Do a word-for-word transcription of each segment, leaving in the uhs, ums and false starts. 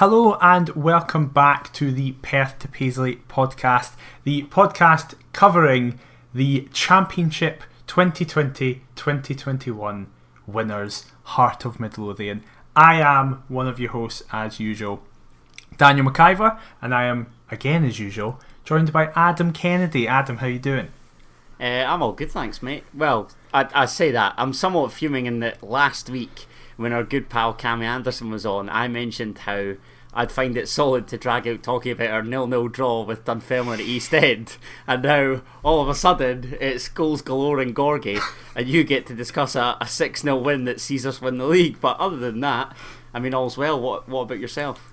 Hello and welcome back to the Perth to Paisley podcast, the podcast covering the Championship twenty twenty twenty twenty-one winners, Heart of Midlothian. I am one of your hosts as usual, Daniel McIver, and I am, again as usual, joined by Adam Kennedy. Adam, how you doing? Uh, I'm all good, thanks mate. Well, I, I say that, I'm somewhat fuming in that last week when our good pal Cammy Anderson was on, I mentioned how I'd find it solid to drag out talking about our nil nil draw with Dunfermline at East End, and now all of a sudden it's goals galore in Gorgie and you get to discuss a, a six nil win that sees us win the league. But other than that, I mean, all's well. What, what about yourself?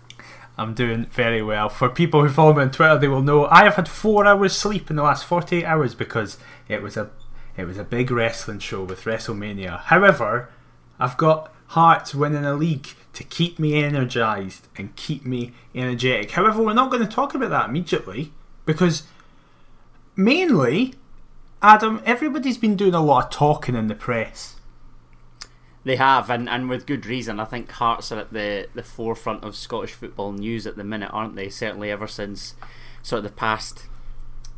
I'm doing very well. For people who follow me on Twitter, they will know I have had four hours sleep in the last forty-eight hours because it was a, it was a big wrestling show with WrestleMania. However, I've got Hearts winning a league to keep me energised and keep me energetic. However, we're not going to talk about that immediately because mainly, Adam, everybody's been doing a lot of talking in the press. They have, and, and with good reason. I think Hearts are at the, the forefront of Scottish football news at the minute, aren't they? Certainly ever since sort of the past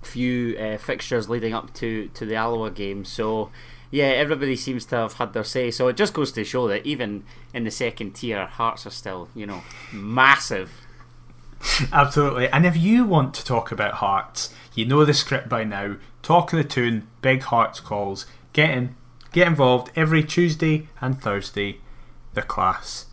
few uh, fixtures leading up to, to the Alloa game. So yeah, everybody seems to have had their say, so it just goes to show that even in the second tier, Hearts are still, you know, massive. Absolutely, and if you want to talk about Hearts, you know the script by now. Talk of the Toon, Big Hearts calls. Get in, get involved every Tuesday and Thursday, the class.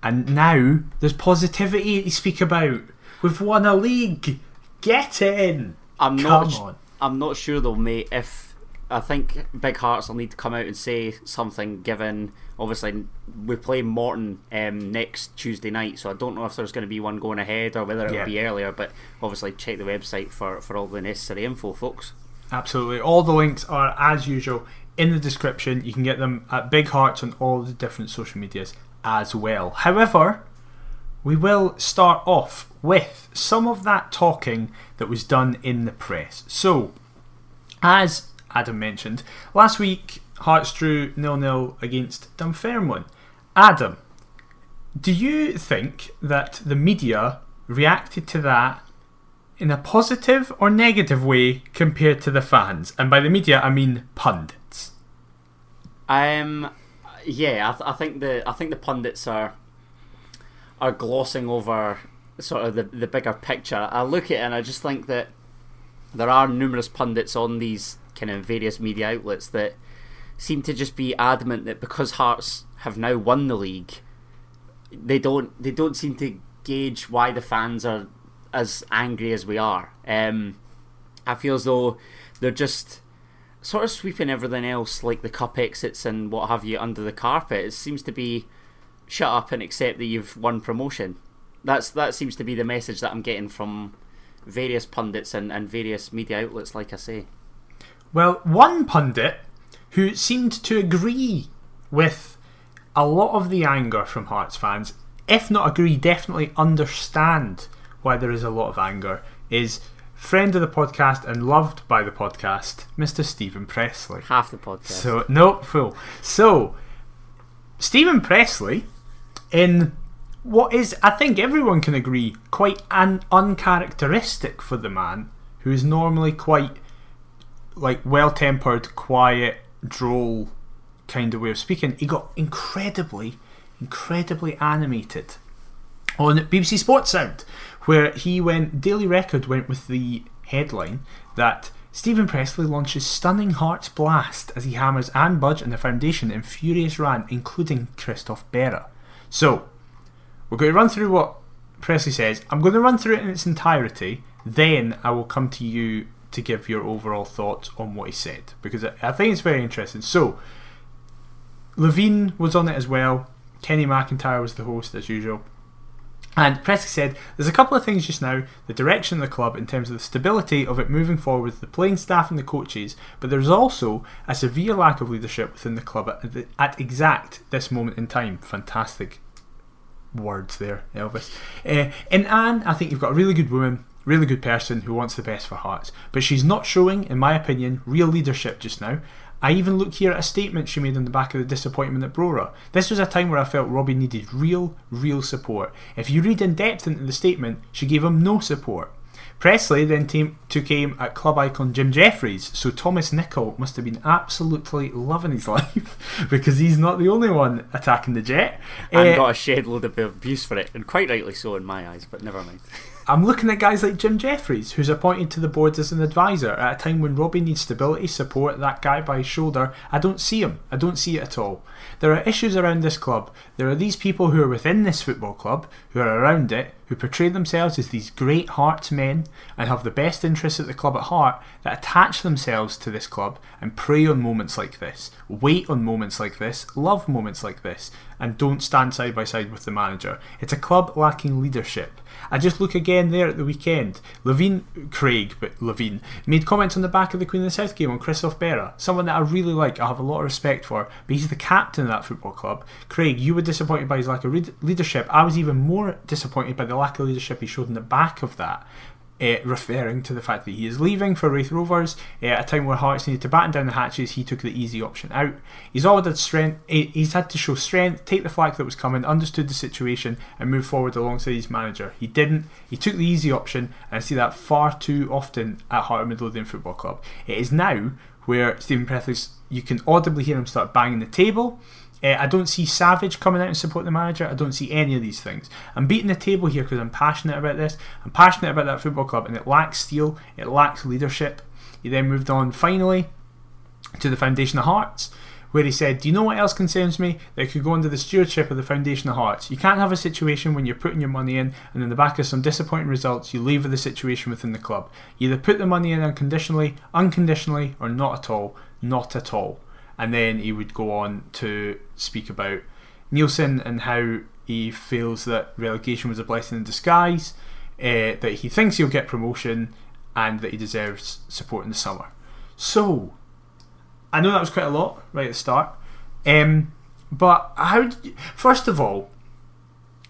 And now, there's positivity to speak about. We've won a league. Get in. I'm not, Come on. I'm not sure though, mate, if... I think Big Hearts will need to come out and say something given, obviously, we play Morton um, next Tuesday night, so I don't know if there's going to be one going ahead or whether it'll yeah. be earlier, but obviously check the website for, for all the necessary info, folks. Absolutely. All the links are, as usual, in the description. You can get them at Big Hearts on all the different social medias as well. However, we will start off with some of that talking that was done in the press. So, as Adam mentioned, last week Hearts drew nil nil against Dunfermline. Adam, do you think that the media reacted to that in a positive or negative way compared to the fans? And by the media, I mean pundits. Um, yeah, I, th I think the I think the pundits are are glossing over sort of the the bigger picture. I look at it and I just think that there are numerous pundits on these kind of various media outlets that seem to just be adamant that because Hearts have now won the league, they don't they don't seem to gauge why the fans are as angry as we are. Um, I feel as though they're just sort of sweeping everything else, like the cup exits and what have you, under the carpet. It seems to be shut up and accept that you've won promotion. That's that seems to be the message that I'm getting from various pundits and, and various media outlets, like I say. Well, one pundit who seemed to agree with a lot of the anger from Hearts fans, if not agree, definitely understand why there is a lot of anger, is friend of the podcast and loved by the podcast, Mister Stephen Pressley. Half the podcast. So, no, fool. So, Stephen Pressley, in what is, I think everyone can agree, quite an uncharacteristic for the man, who is normally quite... like well-tempered, quiet, droll kind of way of speaking, he got incredibly, incredibly animated on B B C Sports Sound, where he went, Daily Record went with the headline that Stephen Pressley launches stunning Hearts blast as he hammers Anne Budge and the Foundation in furious rant, including Christoph Berra. So, we're going to run through what Pressley says. I'm going to run through it in its entirety, then I will come to you to give your overall thoughts on what he said, because I think it's very interesting. So, Levein was on it as well. Kenny McIntyre was the host as usual. And Pressley said, there's a couple of things just now, the direction of the club in terms of the stability of it moving forward, the playing staff and the coaches, but there's also a severe lack of leadership within the club at, the, at exact this moment in time. Fantastic words there, Elvis. Uh, in Anne, I think you've got a really good woman, really good person who wants the best for Hearts, but she's not showing, in my opinion, real leadership just now. I even look here at a statement she made on the back of the disappointment at Brora. This was a time where I felt Robbie needed real, real support. If you read in depth into the statement, she gave him no support. Pressley then t- took aim at club icon Jim Jeffries, so Thomas Nicol must have been absolutely loving his life because he's not the only one attacking the Jet. And uh, got a shed load of abuse for it, and quite rightly so in my eyes, but never mind. I'm looking at guys like Jim Jeffries, who's appointed to the board as an advisor at a time when Robbie needs stability, support, that guy by his shoulder. I don't see him. I don't see it at all. There are issues around this club. There are these people who are within this football club, who are around it, who portray themselves as these great Hearts men and have the best interests of the club at heart, that attach themselves to this club and prey on moments like this, wait on moments like this, love moments like this, and don't stand side by side with the manager. It's a club lacking leadership. I just look again there at the weekend. Levein, Craig, but Levein, made comments on the back of the Queen of the South game on Christoph Berra, someone that I really like, I have a lot of respect for, but he's the captain of that football club. Craig, you were disappointed by his lack of re- leadership. I was even more disappointed by the lack of leadership he showed in the back of that, uh, referring to the fact that he is leaving for Raith Rovers uh, at a time where Hearts needed to batten down the hatches. He took the easy option out. He's all had strength. He's had to show strength, take the flack that was coming, understood the situation, and move forward alongside his manager. He didn't. He took the easy option, and I see that far too often at Heart of Midlothian Football Club. It is now where Stephen Pressley, you can audibly hear him start banging the table. Uh, I don't see Savage coming out and supporting the manager. I don't see any of these things. I'm beating the table here because I'm passionate about this. I'm passionate about that football club, and it lacks steel. It lacks leadership. He then moved on finally to the Foundation of Hearts, where he said, do you know what else concerns me? That could go under the stewardship of the Foundation of Hearts. You can't have a situation when you're putting your money in and in the back of some disappointing results you leave with the situation within the club. You either put the money in unconditionally, unconditionally, or not at all, not at all. And then he would go on to speak about Neilson and how he feels that relegation was a blessing in disguise, uh, that he thinks he'll get promotion, and that he deserves support in the summer. So, I know that was quite a lot right at the start, um, but how? Did you, first of all,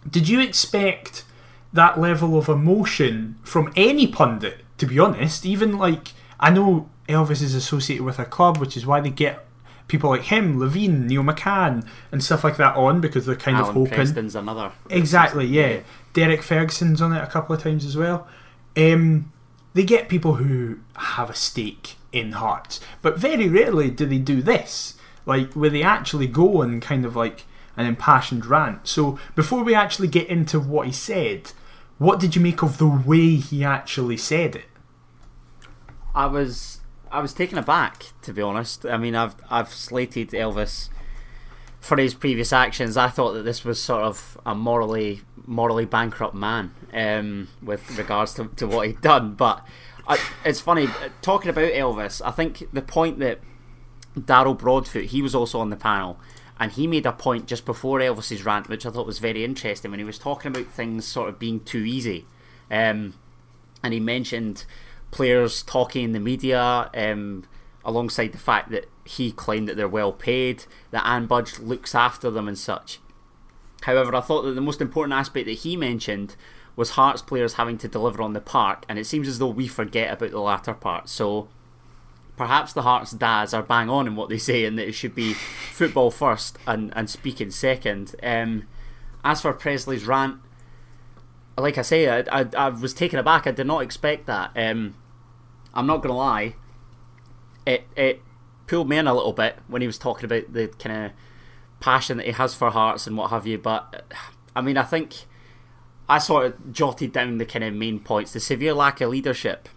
did you expect that level of emotion from any pundit, to be honest? Even like, I know Elvis is associated with a club, which is why they get people like him, Levein, Neil McCann, and stuff like that on, because they're kind Alan of hoping. Preston's another. Exactly, yeah. yeah. Derek Ferguson's on it a couple of times as well. Um, they get people who have a stake in Hearts, but very rarely do they do this, like where they actually go on kind of like an impassioned rant. So before we actually get into what he said, what did you make of the way he actually said it? I was. I was taken aback, to be honest. I mean, I've I've slated Elvis for his previous actions. I thought that this was sort of a morally morally bankrupt man um, with regards to, to what he'd done. But I, it's funny, talking about Elvis, I think the point that Daryl Broadfoot, he was also on the panel, and he made a point just before Elvis's rant, which I thought was very interesting, when he was talking about things sort of being too easy. Um, and he mentioned players talking in the media, um, alongside the fact that he claimed that they're well paid, that Anne Budge looks after them and such. However, I thought that the most important aspect that he mentioned was Hearts players having to deliver on the park, and it seems as though we forget about the latter part. So perhaps the Hearts dads are bang on in what they say, and that it should be football first and, and speaking second. Um, as for Presley's rant, like I say, I, I, I was taken aback. I did not expect that. Um, I'm not going to lie, it it pulled me in a little bit when he was talking about the kind of passion that he has for Hearts and what have you. But, I mean, I think I sort of jotted down the kind of main points. The severe lack of leadership.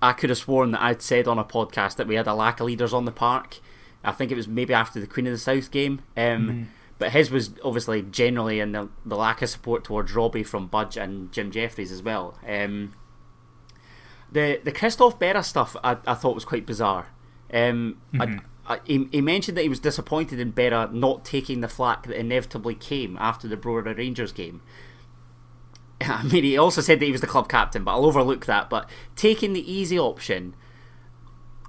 I could have sworn that I'd said on a podcast that we had a lack of leaders on the park. I think it was maybe after the Queen of the South game. Um, mm. But his was obviously generally in the, the lack of support towards Robbie from Budge and Jim Jeffries as well. Um, the the Christoph Berra stuff I, I thought was quite bizarre. Um, mm-hmm. I, I, he, he mentioned that he was disappointed in Berra not taking the flack that inevitably came after the Brora Rangers game. I mean, he also said that he was the club captain, but I'll overlook that. But taking the easy option,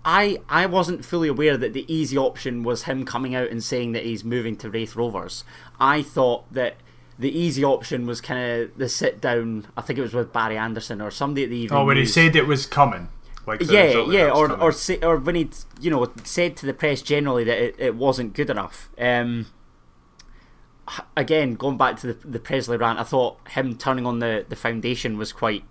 I, I wasn't fully aware that the easy option was him coming out and saying that he's moving to Raith Rovers. I thought that the easy option was kind of the sit down. I think it was with Barry Anderson or somebody at the evening. Oh, when he said it was coming. Like the yeah, yeah, or or, say, or when he, you know, said to the press generally that it, it wasn't good enough. Um, again, going back to the, the Pressley rant, I thought him turning on the, the foundation was quite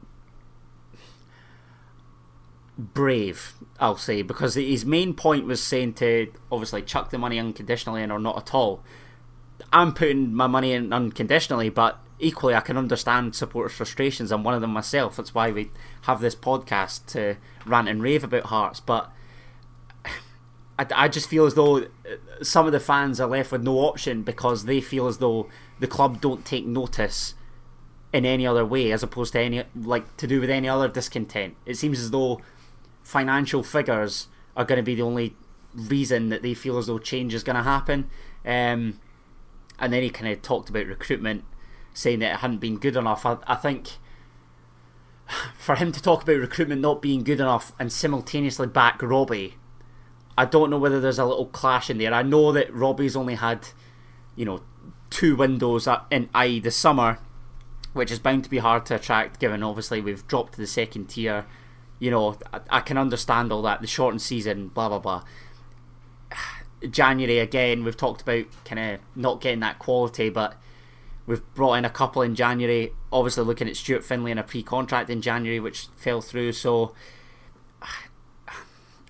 brave, I'll say, because his main point was saying to obviously chuck the money unconditionally in or not at all. I'm putting my money in unconditionally, but equally I can understand supporters' frustrations. I'm one of them myself. That's why we have this podcast to rant and rave about Hearts. But I, I just feel as though some of the fans are left with no option because they feel as though the club don't take notice in any other way, as opposed to any, like, to do with any other discontent. It seems as though financial figures are going to be the only reason that they feel as though change is going to happen. Um, and then he kind of talked about recruitment, saying that it hadn't been good enough. I, I think for him to talk about recruitment not being good enough and simultaneously back Robbie, I don't know whether there's a little clash in there. I know that Robbie's only had, you know, two windows, in, that is the summer, which is bound to be hard to attract, given obviously we've dropped to the second tier. You know, I, I can understand all that, the shortened season, blah, blah, blah. January, again, we've talked about kind of not getting that quality, but we've brought in a couple in January, obviously looking at Stuart Finlay and a pre-contract in January, which fell through. So,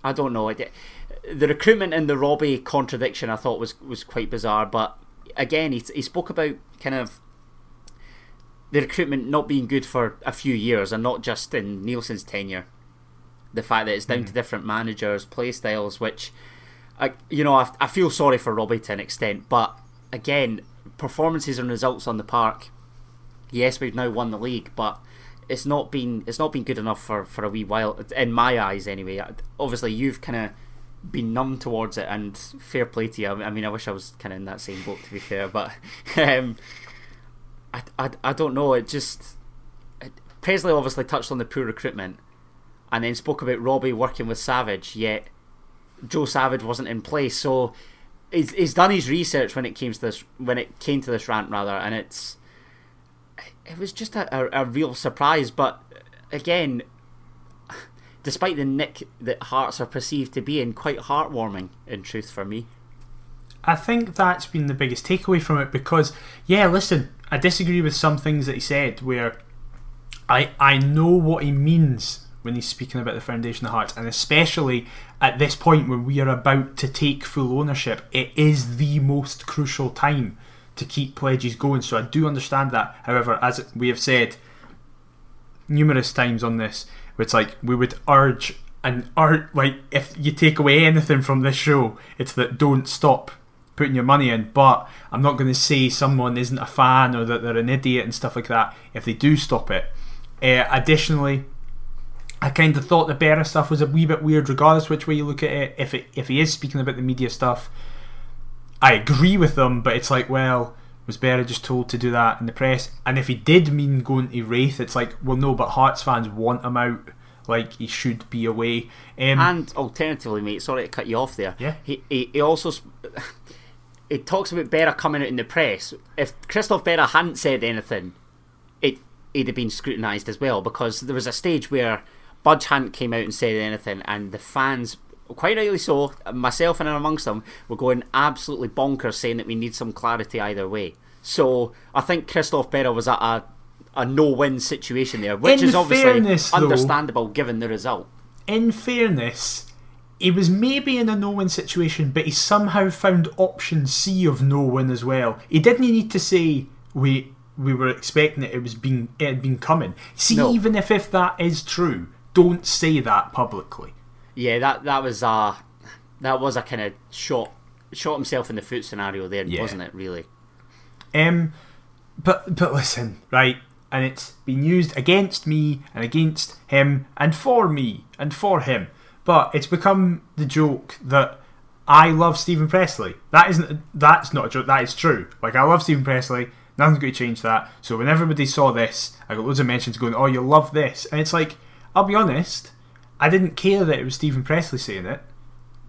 I don't know. The recruitment and the Robbie contradiction, I thought, was, was quite bizarre. But, again, he, he spoke about kind of the recruitment not being good for a few years, and not just in Neilson's tenure. The fact that it's down mm. to different managers, play styles, which, I, you know, I, I feel sorry for Robbie to an extent, but again, performances and results on the park. Yes, we've now won the league, but it's not been it's not been good enough for, for a wee while, in my eyes anyway. Obviously, you've kind of been numb towards it, and fair play to you. I mean, I wish I was kind of in that same boat, to be fair, but. Um, I, I, I don't know, it just... It, Pressley obviously touched on the poor recruitment and then spoke about Robbie working with Savage, yet Joe Savage wasn't in place, so he's, he's done his research when it came to this when it came to this rant, rather, and it's... It was just a, a, a real surprise, but again, despite the nick that Hearts are perceived to be in, quite heartwarming, in truth, for me. I think that's been the biggest takeaway from it, because, yeah, listen... I disagree with some things that he said, where I I know what he means when he's speaking about the Foundation of Hearts, and especially at this point where we are about to take full ownership, it is the most crucial time to keep pledges going, so I do understand that. However, as we have said numerous times on this, it's like we would urge and urge, like, if you take away anything from this show, it's that don't stop putting your money in, but I'm not going to say someone isn't a fan or that they're an idiot and stuff like that if they do stop it. Uh, additionally, I kind of thought the Berra stuff was a wee bit weird, regardless which way you look at it. If it, if he is speaking about the media stuff, I agree with them, but it's like, well, was Berra just told to do that in the press? And if he did mean going to Raith, it's like, well, no, but Hearts fans want him out. Like, he should be away. Um, and alternatively, mate, sorry to cut you off there. Yeah. He he, he also. Sp- It talks about Berra coming out in the press. If Christoph Berra hadn't said anything, it, he'd have been scrutinised as well, because there was a stage where Budge hadn't came out and said anything, and the fans, quite rightly so, myself and amongst them, were going absolutely bonkers, saying that we need some clarity either way. So I think Christoph Berra was at a, a no-win situation there, which in is obviously fairness, understandable though, given the result. In fairness... He was maybe in a no-win situation, but he somehow found option C of no-win as well. He didn't need to say we we were expecting it; it was being it had been coming. See, no. Even if, if that is true, don't say that publicly. Yeah, that that was a that was a kind of shot shot himself in the foot scenario there, yeah. Wasn't it? Really. Um, but but listen, right, and it's been used against me and against him and for me and for him. But it's become the joke that I love Stephen Pressley. That isn't. That's not a joke. That is true. Like, I love Stephen Pressley. Nothing's going to change that. So when everybody saw this, I got loads of mentions going, "Oh, you love this," and it's like, I'll be honest, I didn't care that it was Stephen Pressley saying it.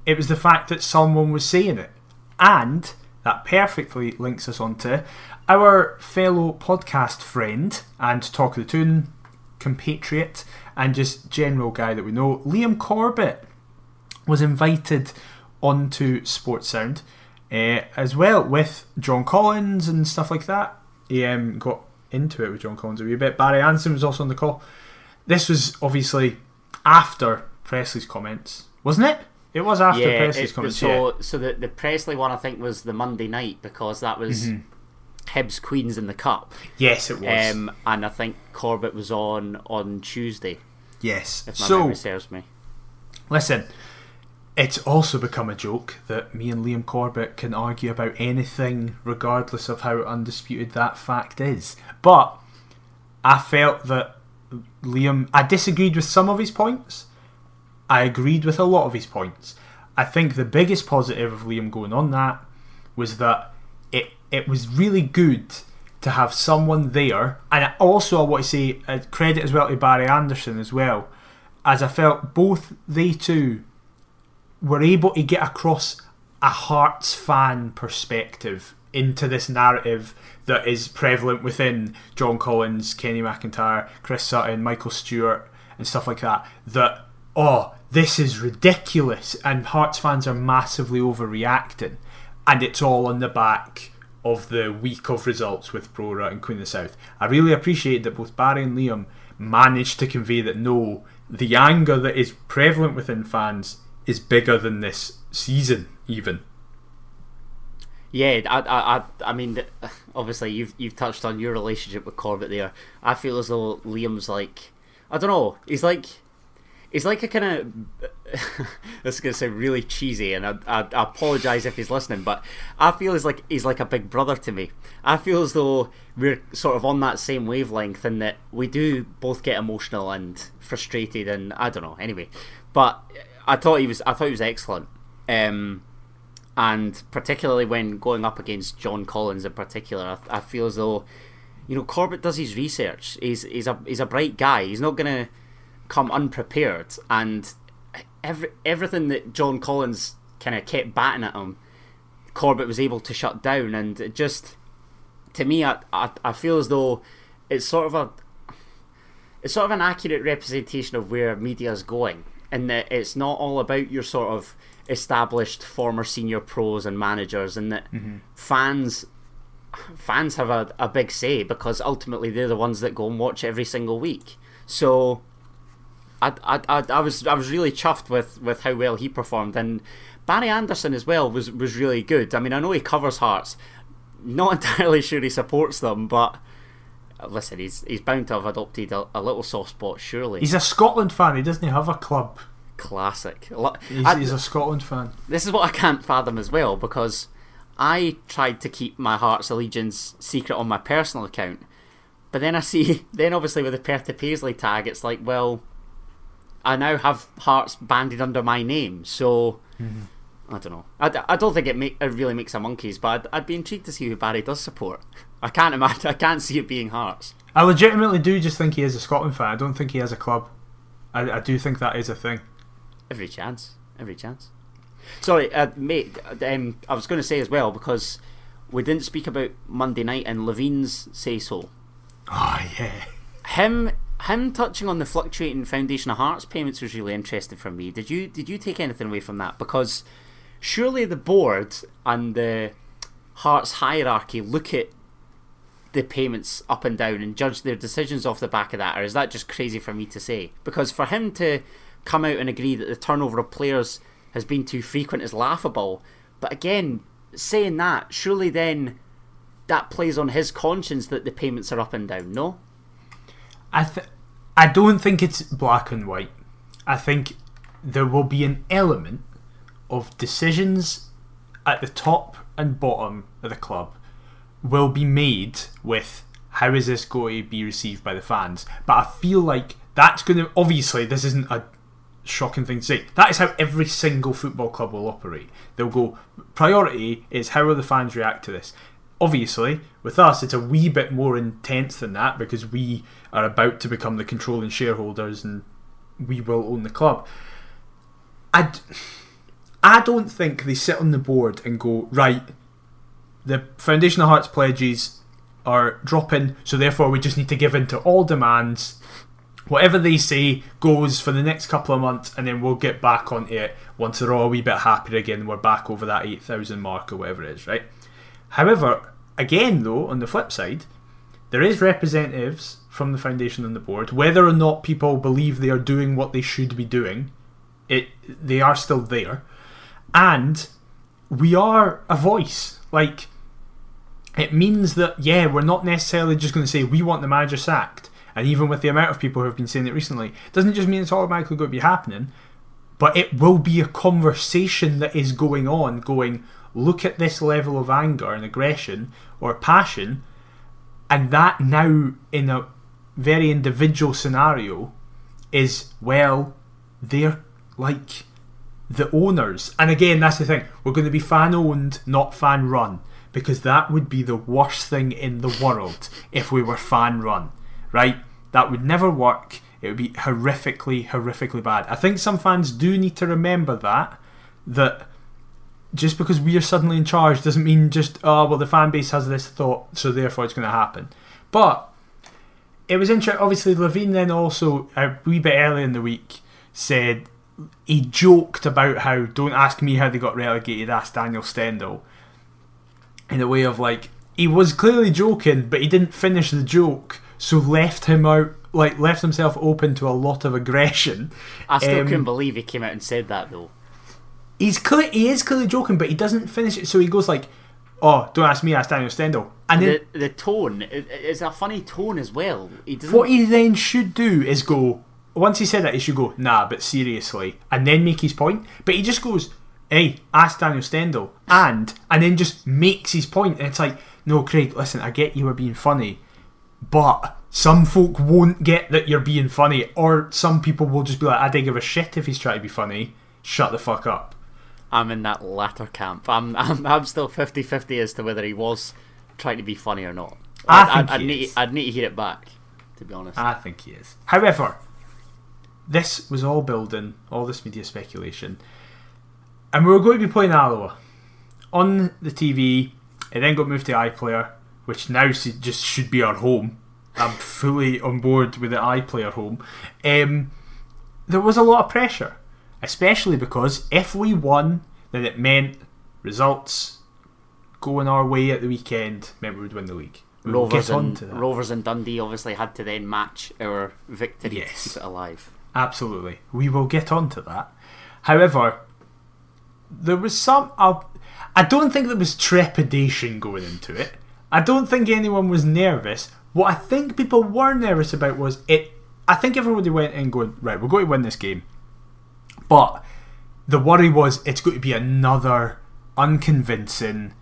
It was the fact that someone was saying it, and that perfectly links us onto our fellow podcast friend and Talk of the Toon compatriot and just general guy that we know, Liam Corbett was invited onto Sports Sound uh, as well with John Collins and stuff like that. He um, got into it with John Collins a wee bit. Barry Anderson was also on the call. This was obviously after Pressley's comments, wasn't it? It was after yeah, Pressley's it, comments. So, yeah. so the, the Pressley one, I think, was the Monday night, because that was mm-hmm. Hibs Queens in the Cup. Yes, it was. Um, and I think Corbett was on on Tuesday. Yes. If my so, memory serves me. Listen, it's also become a joke that me and Liam Corbett can argue about anything regardless of how undisputed that fact is. But I felt that Liam... I disagreed with some of his points. I agreed with a lot of his points. I think the biggest positive of Liam going on that was that it it was really good to have someone there. And I also I want to say uh, credit as well to Barry Anderson as well, as I felt both they two were able to get across a Hearts fan perspective into this narrative that is prevalent within John Collins, Kenny McIntyre, Chris Sutton, Michael Stewart and stuff like that, that, oh, this is ridiculous and Hearts fans are massively overreacting and it's all on the back of the week of results with Brora and Queen of the South. I really appreciate that both Barry and Liam managed to convey that no, the anger that is prevalent within fans is bigger than this season even. Yeah, I, I, I mean, obviously you've you've touched on your relationship with Corbett there. I feel as though Liam's like, I don't know, he's like, he's like a kind of, this is gonna sound really cheesy, and I, I, I apologise if he's listening, but I feel he's like he's like a big brother to me. I feel as though we're sort of on that same wavelength in that we do both get emotional and frustrated, and I don't know. Anyway, but I thought he was, I thought he was excellent. Um, And particularly when going up against John Collins in particular, I, I feel as though, you know, Corbett does his research. He's he's a he's a bright guy. He's not going to come unprepared. And every everything that John Collins kind of kept batting at him, Corbett was able to shut down. And it just, to me, I, I I feel as though it's sort of a it's sort of an accurate representation of where media is going, in that it's not all about your sort of established former senior pros and managers, and that mm-hmm. fans fans have a, a big say, because ultimately they're the ones that go and watch every single week. So I I I was I was really chuffed with, with how well he performed, and Barry Anderson as well was, was really good. I mean, I know he covers Hearts, not entirely sure he supports them, but listen, he's he's bound to have adopted a, a little soft spot, surely. He's a Scotland fan, he doesn't have a club. Classic. He's, I, he's a Scotland fan. This is what I can't fathom as well, because I tried to keep my Hearts allegiance secret on my personal account, but then I see, then obviously with the Perth to Paisley tag, it's like, well, I now have Hearts banded under my name, so mm-hmm. I don't know. I, I don't think it, make, it really makes a monkeys, but I'd, I'd be intrigued to see who Barry does support. I can't imagine. I can't see it being Hearts. I legitimately do just think he is a Scotland fan. I don't think he has a club. I, I do think that is a thing. Every chance, every chance. Sorry, uh, mate. Um, I was going to say as well, because we didn't speak about Monday night and Levein's say so. Oh yeah. Him, him touching on the fluctuating Foundation of Hearts payments was really interesting for me. Did you, did you take anything away from that? Because surely the board and the Hearts hierarchy look at the payments up and down and judge their decisions off the back of that, or is that just crazy for me to say? Because for him to come out and agree that the turnover of players has been too frequent is laughable. But again, saying that, surely then that plays on his conscience that the payments are up and down, no? I th- I don't think it's black and white. I think there will be an element of decisions at the top and bottom of the club will be made with how is this going to be received by the fans. But I feel like that's going to... Obviously, this isn't a shocking thing to say. That is how every single football club will operate. They'll go, priority is how will the fans react to this. Obviously, with us, it's a wee bit more intense than that, because we are about to become the controlling shareholders and we will own the club. I, d- I don't think they sit on the board and go, right, the Foundation of Hearts pledges are dropping, so therefore we just need to give in to all demands whatever they say goes for the next couple of months, and then we'll get back onto it once they're all a wee bit happier again. We're back over that eight thousand mark or whatever it is, right? However, again though, on the flip side, there is representatives from the foundation on the board. Whether or not people believe they are doing what they should be doing, it they are still there. And we are a voice. Like, it means that, yeah, we're not necessarily just going to say we want the manager sacked. And even with the amount of people who have been saying it recently, it doesn't just mean it's automatically going to be happening, but it will be a conversation that is going on, going, look at this level of anger and aggression or passion, and that now in a very individual scenario is, well, they're like the owners. And again, that's the thing, we're going to be fan-owned, not fan-run, because that would be the worst thing in the world if we were fan-run. Right, that would never work. It would be horrifically, horrifically bad. I think some fans do need to remember that, that just because we are suddenly in charge doesn't mean just, oh, well, the fan base has this thought, so therefore it's going to happen. But it was interesting. Obviously, Levein then also, a wee bit earlier in the week, said, he joked about how, don't ask me how they got relegated, ask Daniel Stendhal. In a way of like, he was clearly joking, but he didn't finish the joke, so left him out, like left himself open to a lot of aggression. I still um, couldn't believe he came out and said that though. He's clear, he is clearly joking, but he doesn't finish it. So he goes like, "Oh, don't ask me, ask Daniel Stendhal." And, and then, the, the tone is a funny tone as well. He doesn't. What he then should do is go. Once he said that, he should go, "Nah, but seriously," and then make his point. But he just goes, "Hey, ask Daniel Stendhal," and and then just makes his point. And it's like, "No, Craig, listen, I get you were being funny, but some folk won't get that you're being funny, or some people will just be like, I don't give a shit if he's trying to be funny, shut the fuck up." I'm in that latter camp. I'm I'm, I'm still fifty fifty as to whether he was trying to be funny or not. I I'd, think I'd, he I'd, need, is. I'd need to hear it back, to be honest. I think he is. However, this was all building, all this media speculation, and we were going to be playing Alloa on the T V. It then got moved to iPlayer, which now just should be our home. I'm fully on board with the iPlayer home. Um, there was a lot of pressure, especially because if we won, then it meant results going our way at the weekend meant we would win the league. We Rovers, and, Rovers and Dundee obviously had to then match our victory, yes, to keep it alive. Absolutely. We will get on to that. However, there was some... Uh, I don't think there was trepidation going into it. I don't think anyone was nervous. What I think people were nervous about was it. I think everybody went in going, right, we're going to win this game. But the worry was it's going to be another unconvincing,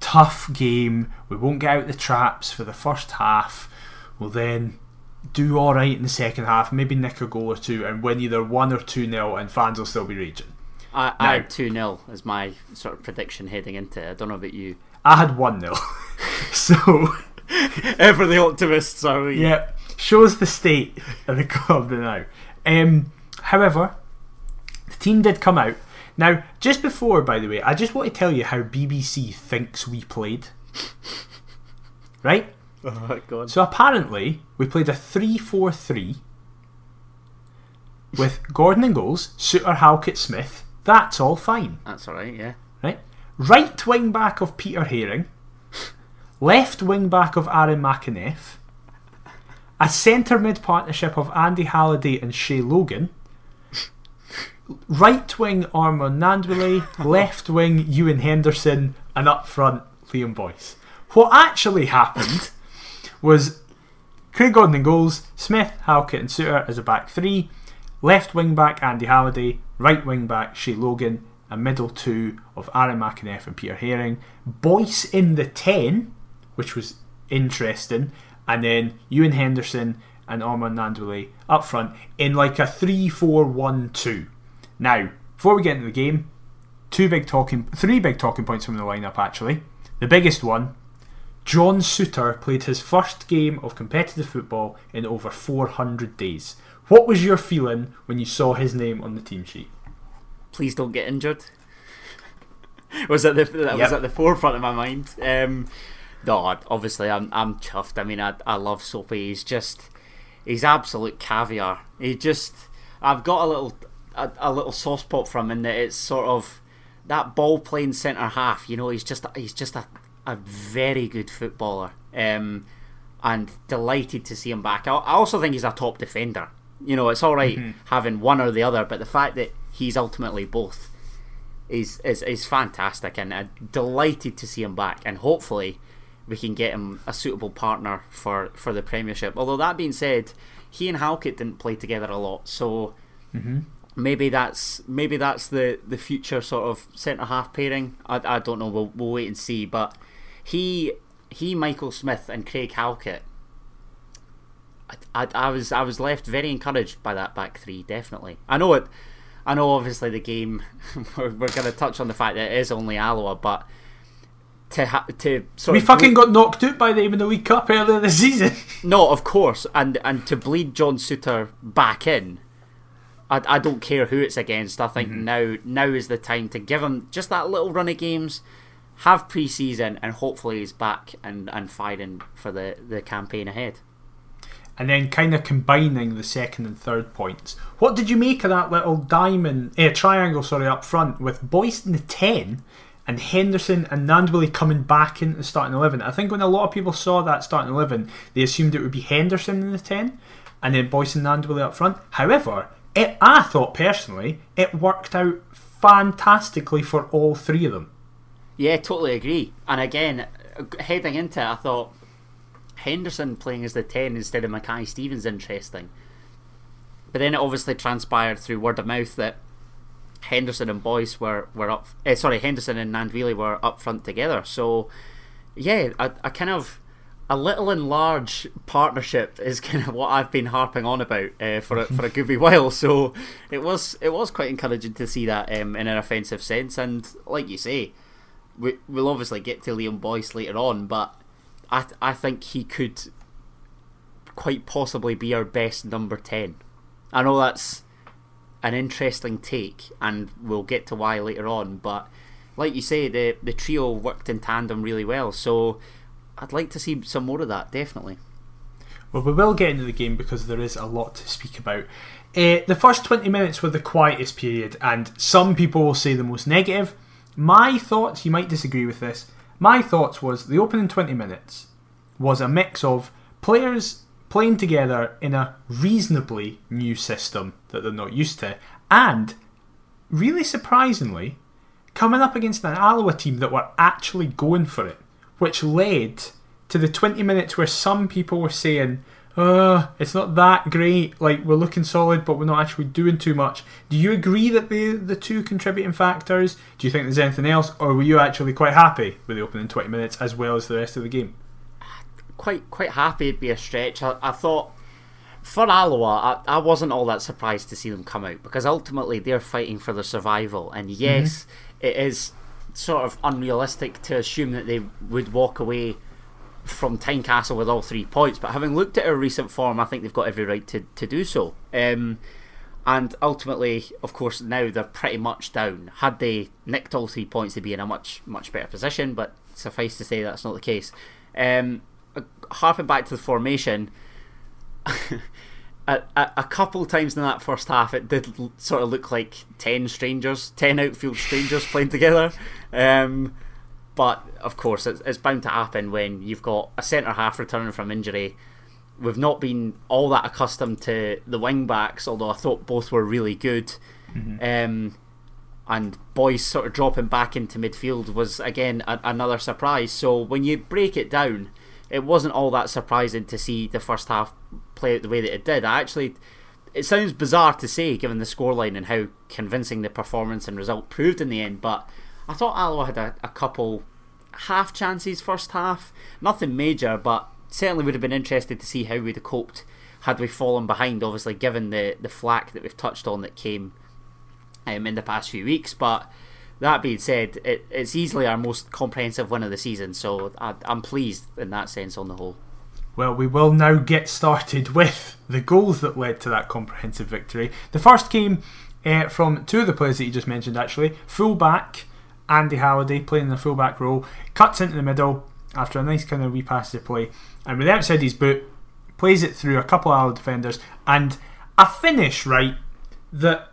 tough game. We won't get out the traps for the first half. We'll then do all right in the second half, maybe nick a goal or two, and win either one or two nil, and fans will still be raging. I, I now, had two nil as my sort of prediction heading into it. I don't know about you. I had one nil. So, ever the optimists are we? Yep. Shows the state of the club now. Um, however, the team did come out. Now, just before, by the way, I just want to tell you how B B C thinks we played. Right? Oh, my God. So apparently, we played a three four three with Gordon in goals, Souttar, Halkett, Smith. That's all fine. That's all right, yeah. Right? Right wing back of Peter Haring, left wing back of Aaron McEneff, a centre mid partnership of Andy Halliday and Shay Logan, right wing Armand Gnanduillet, left wing Ewan Henderson, and up front Liam Boyce. What actually happened was Craig Gordon in goals, Smith, Halkett and Souttar as a back three, left wing back Andy Halliday, right wing back Shay Logan, a middle two of Aaron McEneff and Peter Haring, Boyce in the ten, which was interesting, and then Ewan Henderson and Armand Gnanduillet up front in like a three four one two. Now, before we get into the game, two big talking, three big talking points from the lineup actually. The biggest one, John Souttar played his first game of competitive football in over four hundred days. What was your feeling when you saw his name on the team sheet? Please don't get injured. was at the that yep. was at the forefront of my mind. Um, no, obviously I'm I'm chuffed. I mean, I I love Soapy. He's just he's absolute caviar. He just, I've got a little a, a little soft spot for him in that it's sort of that ball playing centre half. You know, he's just he's just a a very good footballer. Um, and delighted to see him back. I, I also think he's a top defender. You know, it's all right mm-hmm. having one or the other, but the fact that he's ultimately both is is is fantastic, and I'm delighted to see him back. And hopefully we can get him a suitable partner for, for the Premiership. Although that being said, he and Halkett didn't play together a lot, so mm-hmm. maybe that's maybe that's the, the future sort of centre half pairing. I I don't know. We'll we'll wait and see. But he he Michael Smith and Craig Halkett. I, I I was I was left very encouraged by that back three. Definitely, I know it. I know obviously the game. we're we're going to touch on the fact that it is only Alloa, but. To ha- to sort we of fucking ble- got knocked out by them in the League Cup earlier this season. No, of course, and and to bleed John Souttar back in, I I don't care who it's against. I think mm-hmm. now now is the time to give him just that little run of games, have pre-season, and hopefully he's back and, and fighting for the, the campaign ahead. And then kind of combining the second and third points. What did you make of that little diamond, eh, triangle? Sorry, up front with Boyce in the ten. And Henderson and Gnanduillet coming back into the starting eleven. I think when a lot of people saw that starting eleven, they assumed it would be Henderson in the ten, and then Boyce and Gnanduillet up front. However, it, I thought personally, it worked out fantastically for all three of them. Yeah, totally agree. And again, heading into it, I thought Henderson playing as the ten instead of Mackay Stevens interesting. But then it obviously transpired through word of mouth that Henderson and Boyce were were up. Eh, sorry, Henderson and Gnanduillet were up front together. So, yeah, a, a kind of a little and large partnership is kind of what I've been harping on about uh, for a, for a good wee while. So, it was it was quite encouraging to see that um, in an offensive sense. And like you say, we we'll obviously get to Liam Boyce later on, but I th- I think he could quite possibly be our best number ten. I know that's an interesting take, and we'll get to why later on, but like you say, the the trio worked in tandem really well, so I'd like to see some more of that, definitely. Well, we will get into the game because there is a lot to speak about. Uh, the first twenty minutes were the quietest period, and some people will say the most negative. My thoughts, you might disagree with this, my thoughts was the opening twenty minutes was a mix of players playing together in a reasonably new system that they're not used to, and really surprisingly coming up against an Alloa team that were actually going for it, which led to the twenty minutes where some people were saying, oh, it's not that great, like we're looking solid but we're not actually doing too much. Do you agree that the the two contributing factors? Do you think there's anything else, or were you actually quite happy with the opening twenty minutes as well as the rest of the game? Quite quite happy it'd be a stretch. I, I thought for Alloa, I, I wasn't all that surprised to see them come out, because ultimately they're fighting for their survival, and yes, mm-hmm. it is sort of unrealistic to assume that they would walk away from Tynecastle with all three points, but having looked at our recent form, I think they've got every right to, to do so. Um, and ultimately, of course, now they're pretty much down. Had they nicked all three points, they'd be in a much, much better position, but suffice to say that's not the case. Um Harping back to the formation, a, a, a couple times in that first half, it did l- sort of look like ten strangers, ten outfield strangers playing together. Um, but of course, it's, it's bound to happen when you've got a centre half returning from injury. We've not been all that accustomed to the wing backs, although I thought both were really good. Mm-hmm. Um, and Boyce sort of dropping back into midfield was again a, another surprise. So when you break it down, it wasn't all that surprising to see the first half play out the way that it did. I actually, it sounds bizarre to say given the scoreline and how convincing the performance and result proved in the end, but I thought Alloa had a, a couple half chances first half. Nothing major, but certainly would have been interested to see how we'd have coped had we fallen behind, obviously given the, the flack that we've touched on that came um, in the past few weeks. But that being said, it, it's easily our most comprehensive win of the season, so I, I'm pleased in that sense on the whole. Well, we will now get started with the goals that led to that comprehensive victory. The first came uh, from two of the players that you just mentioned, actually. Full-back, Andy Halliday, playing in the full-back role, cuts into the middle after a nice kind of wee pass to play, and with the outside his boot, plays it through a couple of Alloa defenders, and a finish, right, that...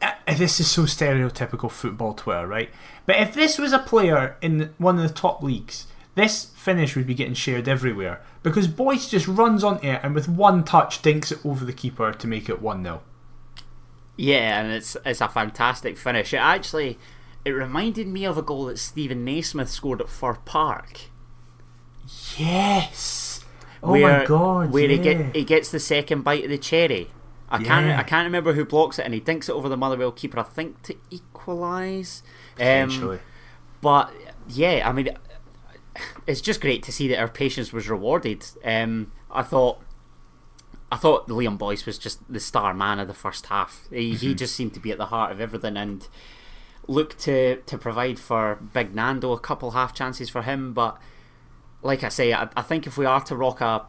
Uh, this is so stereotypical football Twitter, right? But if this was a player in one of the top leagues, this finish would be getting shared everywhere, because Boyce just runs onto it and with one touch dinks it over the keeper to make it one nil. Yeah, and it's it's a fantastic finish. It actually, it reminded me of a goal that Stephen Naismith scored at Fir Park. Yes! Oh where, my god, Where yeah. he, get, he gets the second bite of the cherry. I can't. Yeah. I can't remember who blocks it, and he dinks it over the Motherwell keeper, I think, to equalise. Potentially, um, but yeah, I mean, it's just great to see that our patience was rewarded. Um, I thought, I thought Liam Boyce was just the star man of the first half. He, mm-hmm. he just seemed to be at the heart of everything, and looked to to provide for Big Nando a couple half chances for him. But like I say, I, I think if we are to rock a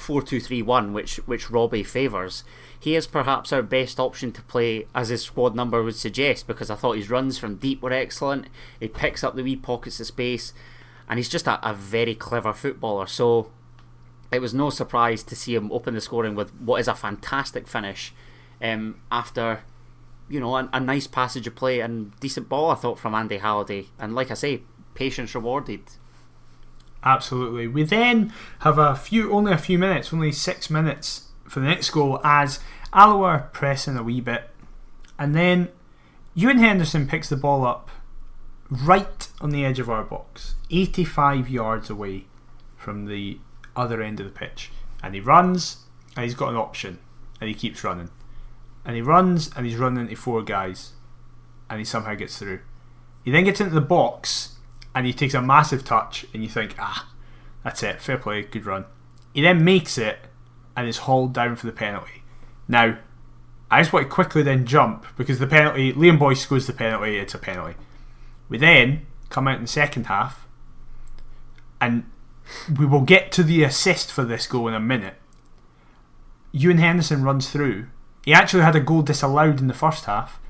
four two three one, which which Robbie favours, he is perhaps our best option to play, as his squad number would suggest, because I thought his runs from deep were excellent. He picks up the wee pockets of space, and he's just a, a very clever footballer. So it was no surprise to see him open the scoring with what is a fantastic finish, um, after, you know, a, a nice passage of play and decent ball, I thought, from Andy Halliday. And like I say, patience rewarded. Absolutely. We then have a few, only a few minutes, only six minutes for the next goal, as Alloa are pressing a wee bit, and then Ewan Henderson picks the ball up right on the edge of our box, eighty-five yards away from the other end of the pitch, and he runs, and he's got an option, and he keeps running, and he runs, and he's running into four guys, and he somehow gets through. He then gets into the box, and he takes a massive touch, and you think, ah, that's it, fair play, good run. He then makes it, and is hauled down for the penalty. Now, I just want to quickly then jump, because the penalty, Liam Boyce scores the penalty, it's a penalty. We then come out in the second half, and we will get to the assist for this goal in a minute. Ewan Henderson runs through. He actually had a goal disallowed in the first half,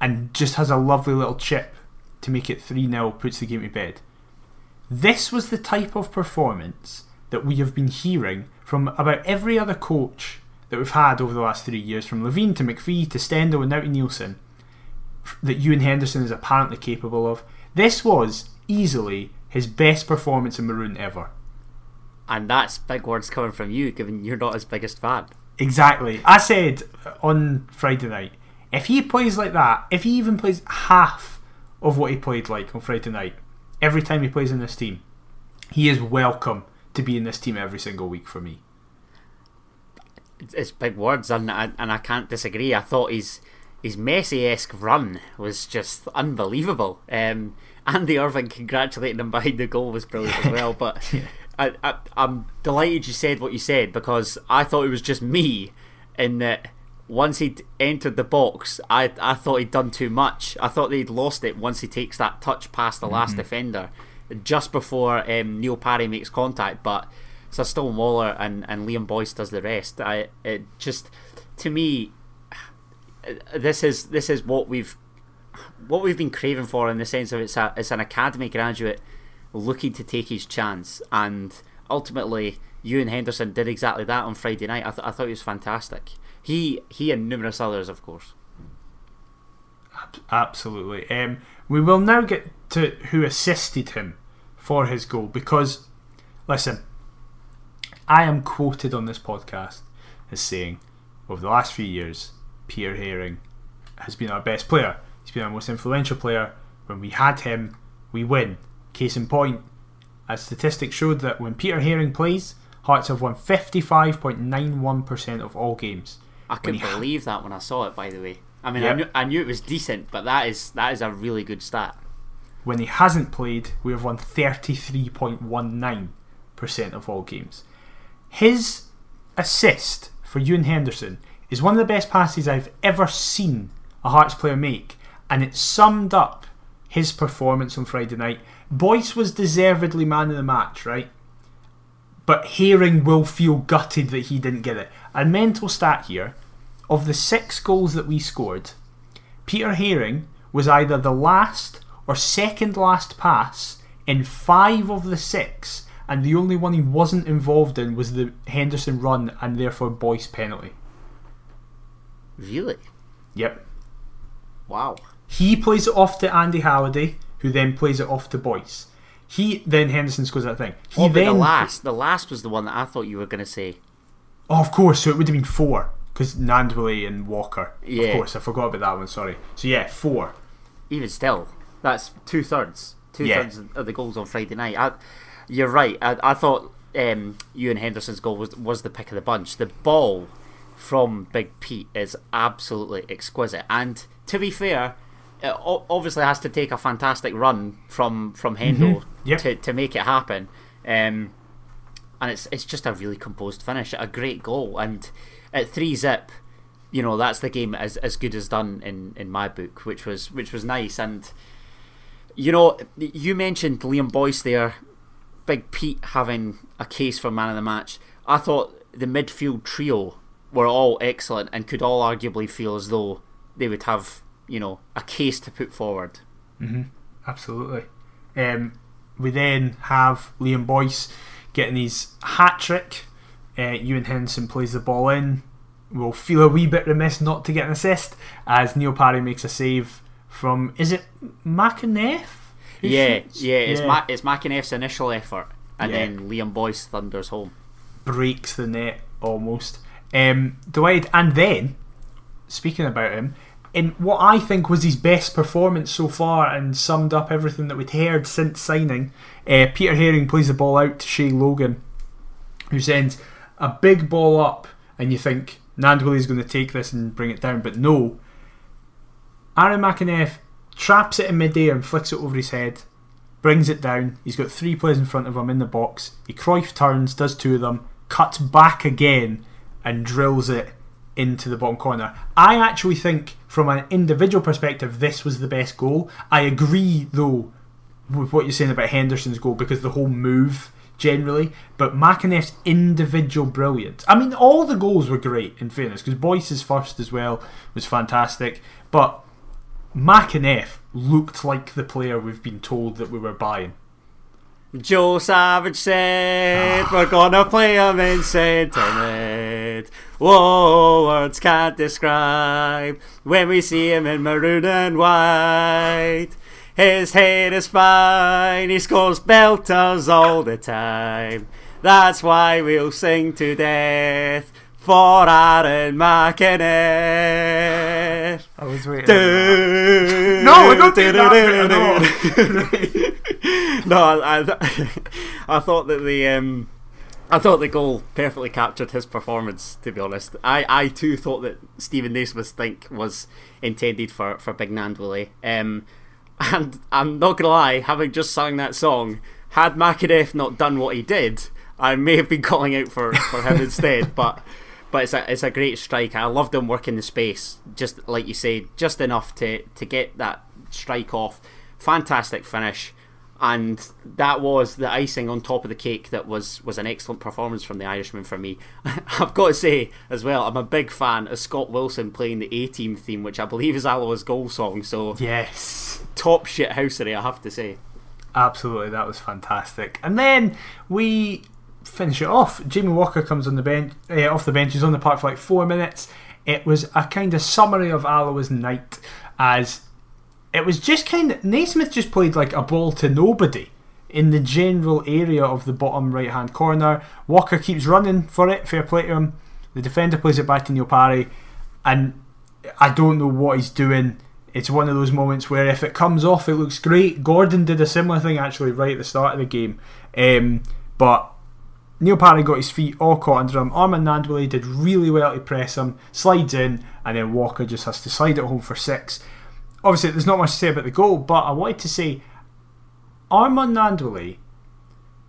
and just has a lovely little chip to make it three nil, puts the game to bed. This was the type of performance that we have been hearing from about every other coach that we've had over the last three years, from Levein to McPhee to Stendhal and now to Neilson, that Ewan Henderson is apparently capable of. This was easily his best performance in Maroon ever. And that's big words coming from you, given you're not his biggest fan. Exactly. I said on Friday night, if he plays like that, if he even plays half of what he played like on Friday night, every time he plays in this team, he is welcome to be in this team every single week for me. It's big words, and I, and I can't disagree. I thought his his Messi-esque run was just unbelievable. Um, Andy Irvine congratulating him behind the goal was brilliant as well. But yeah. I, I, I'm delighted you said what you said, because I thought it was just me in that. Once he'd entered the box, I I thought he'd done too much. I thought they'd lost it once he takes that touch past the mm-hmm. last defender, just before um, Neil Parry makes contact. But Sir Stone Waller and, and Liam Boyce does the rest. I it just to me, this is this is what we've what we've been craving for, in the sense of it's a, it's an academy graduate looking to take his chance, and ultimately Ewan Henderson did exactly that on Friday night. I th- I thought he was fantastic. He he, and numerous others, of course. Absolutely. Um, we will now get to who assisted him for his goal, because, listen, I am quoted on this podcast as saying, over the last few years, Peter Haring has been our best player. He's been our most influential player. When we had him, we win. Case in point, as statistics showed that when Peter Haring plays, Hearts have won fifty-five point nine one percent of all games. I couldn't believe that when I saw it, by the way. I mean, yep. I, knew, I knew it was decent, but that is that is a really good stat. When he hasn't played, we have won thirty-three point one nine percent of all games. His assist for Ewan Henderson is one of the best passes I've ever seen a Hearts player make, and it summed up his performance on Friday night. Boyce was deservedly man of the match, right? But Haring will feel gutted that he didn't get it. A mental stat here, of the six goals that we scored, Peter Haring was either the last or second last pass in five of the six, and the only one he wasn't involved in was the Henderson run and therefore Boyce penalty. Really? Yep. Wow. He plays it off to Andy Halliday, who then plays it off to Boyce. He then Henderson scores that thing. He oh, but then, the last, the last was the one that I thought you were going to say. Oh, of course. So it would have been four because Gnanduillet and Walker. Yeah. Of course, I forgot about that one. Sorry. So yeah, four. Even still, that's two thirds. Two yeah. thirds of the goals on Friday night. I, you're right. I, I thought um, Ewan Henderson's goal was was the pick of the bunch. The ball from Big Pete is absolutely exquisite, and to be fair, it obviously has to take a fantastic run from from Hendo mm-hmm. yep. to, to make it happen, um, and it's it's just a really composed finish, a great goal, and at three zip, you know, that's the game as as good as done in, in my book, which was which was nice. And you know, you mentioned Liam Boyce there, Big Pete having a case for man of the match. I thought the midfield trio were all excellent and could all arguably feel as though they would have, you know, a case to put forward. Mm-hmm. Absolutely. Um, we then have Liam Boyce getting his hat trick. Uh, Ewan Henderson plays the ball in. We'll feel a wee bit remiss not to get an assist as Neil Parry makes a save from, is it McEneff? Yeah, shoots? yeah, it's yeah. Ma- it's McEneff's initial effort, and yeah. then Liam Boyce thunders home. Breaks the net almost. Um, delighted. And then, speaking about him, in what I think was his best performance so far and summed up everything that we'd heard since signing, uh, Peter Haring plays the ball out to Shea Logan, who sends a big ball up, and you think Gnanduillet's going to take this and bring it down, but no. Aaron McEneff traps it in midair and flicks it over his head, brings it down. He's got three players in front of him in the box. He Cruyff turns, does two of them, cuts back again and drills it into the bottom corner. I actually think, from an individual perspective, this was the best goal. I agree, though, with what you're saying about Henderson's goal, because the whole move, generally, but McEneff's individual brilliance. I mean, all the goals were great, in fairness, because Boyce's first as well was fantastic, but McEneff looked like the player we've been told that we were buying. Joe Savage said, we're gonna play him in sentiment. Whoa, words can't describe when we see him in maroon and white. His head is fine, he scores belters all the time. That's why we'll sing to death for Aaron McEneff. I was waiting. Do, no, I don't do that at all. No, I, I, I thought that the um, I thought the goal perfectly captured his performance. To be honest, I, I too thought that Stephen Naismith's think was intended for for Big Gnanduillet. Um, and I'm not gonna lie, having just sung that song, had McEneff not done what he did, I may have been calling out for, for him instead. But but it's a it's a great strike. I loved him working the space, just like you say, just enough to to get that strike off. Fantastic finish. And that was the icing on top of the cake. That was, was an excellent performance from the Irishman for me. I've got to say as well, I'm a big fan of Scott Wilson playing the A-Team theme, which I believe is Alloa's goal song. So yes, top shithousery, I have to say. Absolutely, that was fantastic. And then we finish it off. Jamie Walker comes on the bench, uh, off the bench. He's on the park for like four minutes. It was a kind of summary of Alloa's night, as it was just kind of, Naismith just played like a ball to nobody in the general area of the bottom right hand corner. Walker keeps running for it, fair play to him. The defender plays it back to Neil Parry, and I don't know what he's doing. It's one of those moments where if it comes off, it looks great. Gordon did a similar thing actually right at the start of the game, um, but Neil Parry got his feet all caught under him. Armand Gnanduillet did really well to press him, slides in, and then Walker just has to slide it home for six. Obviously, there's not much to say about the goal, but I wanted to say Armand Gnanduillet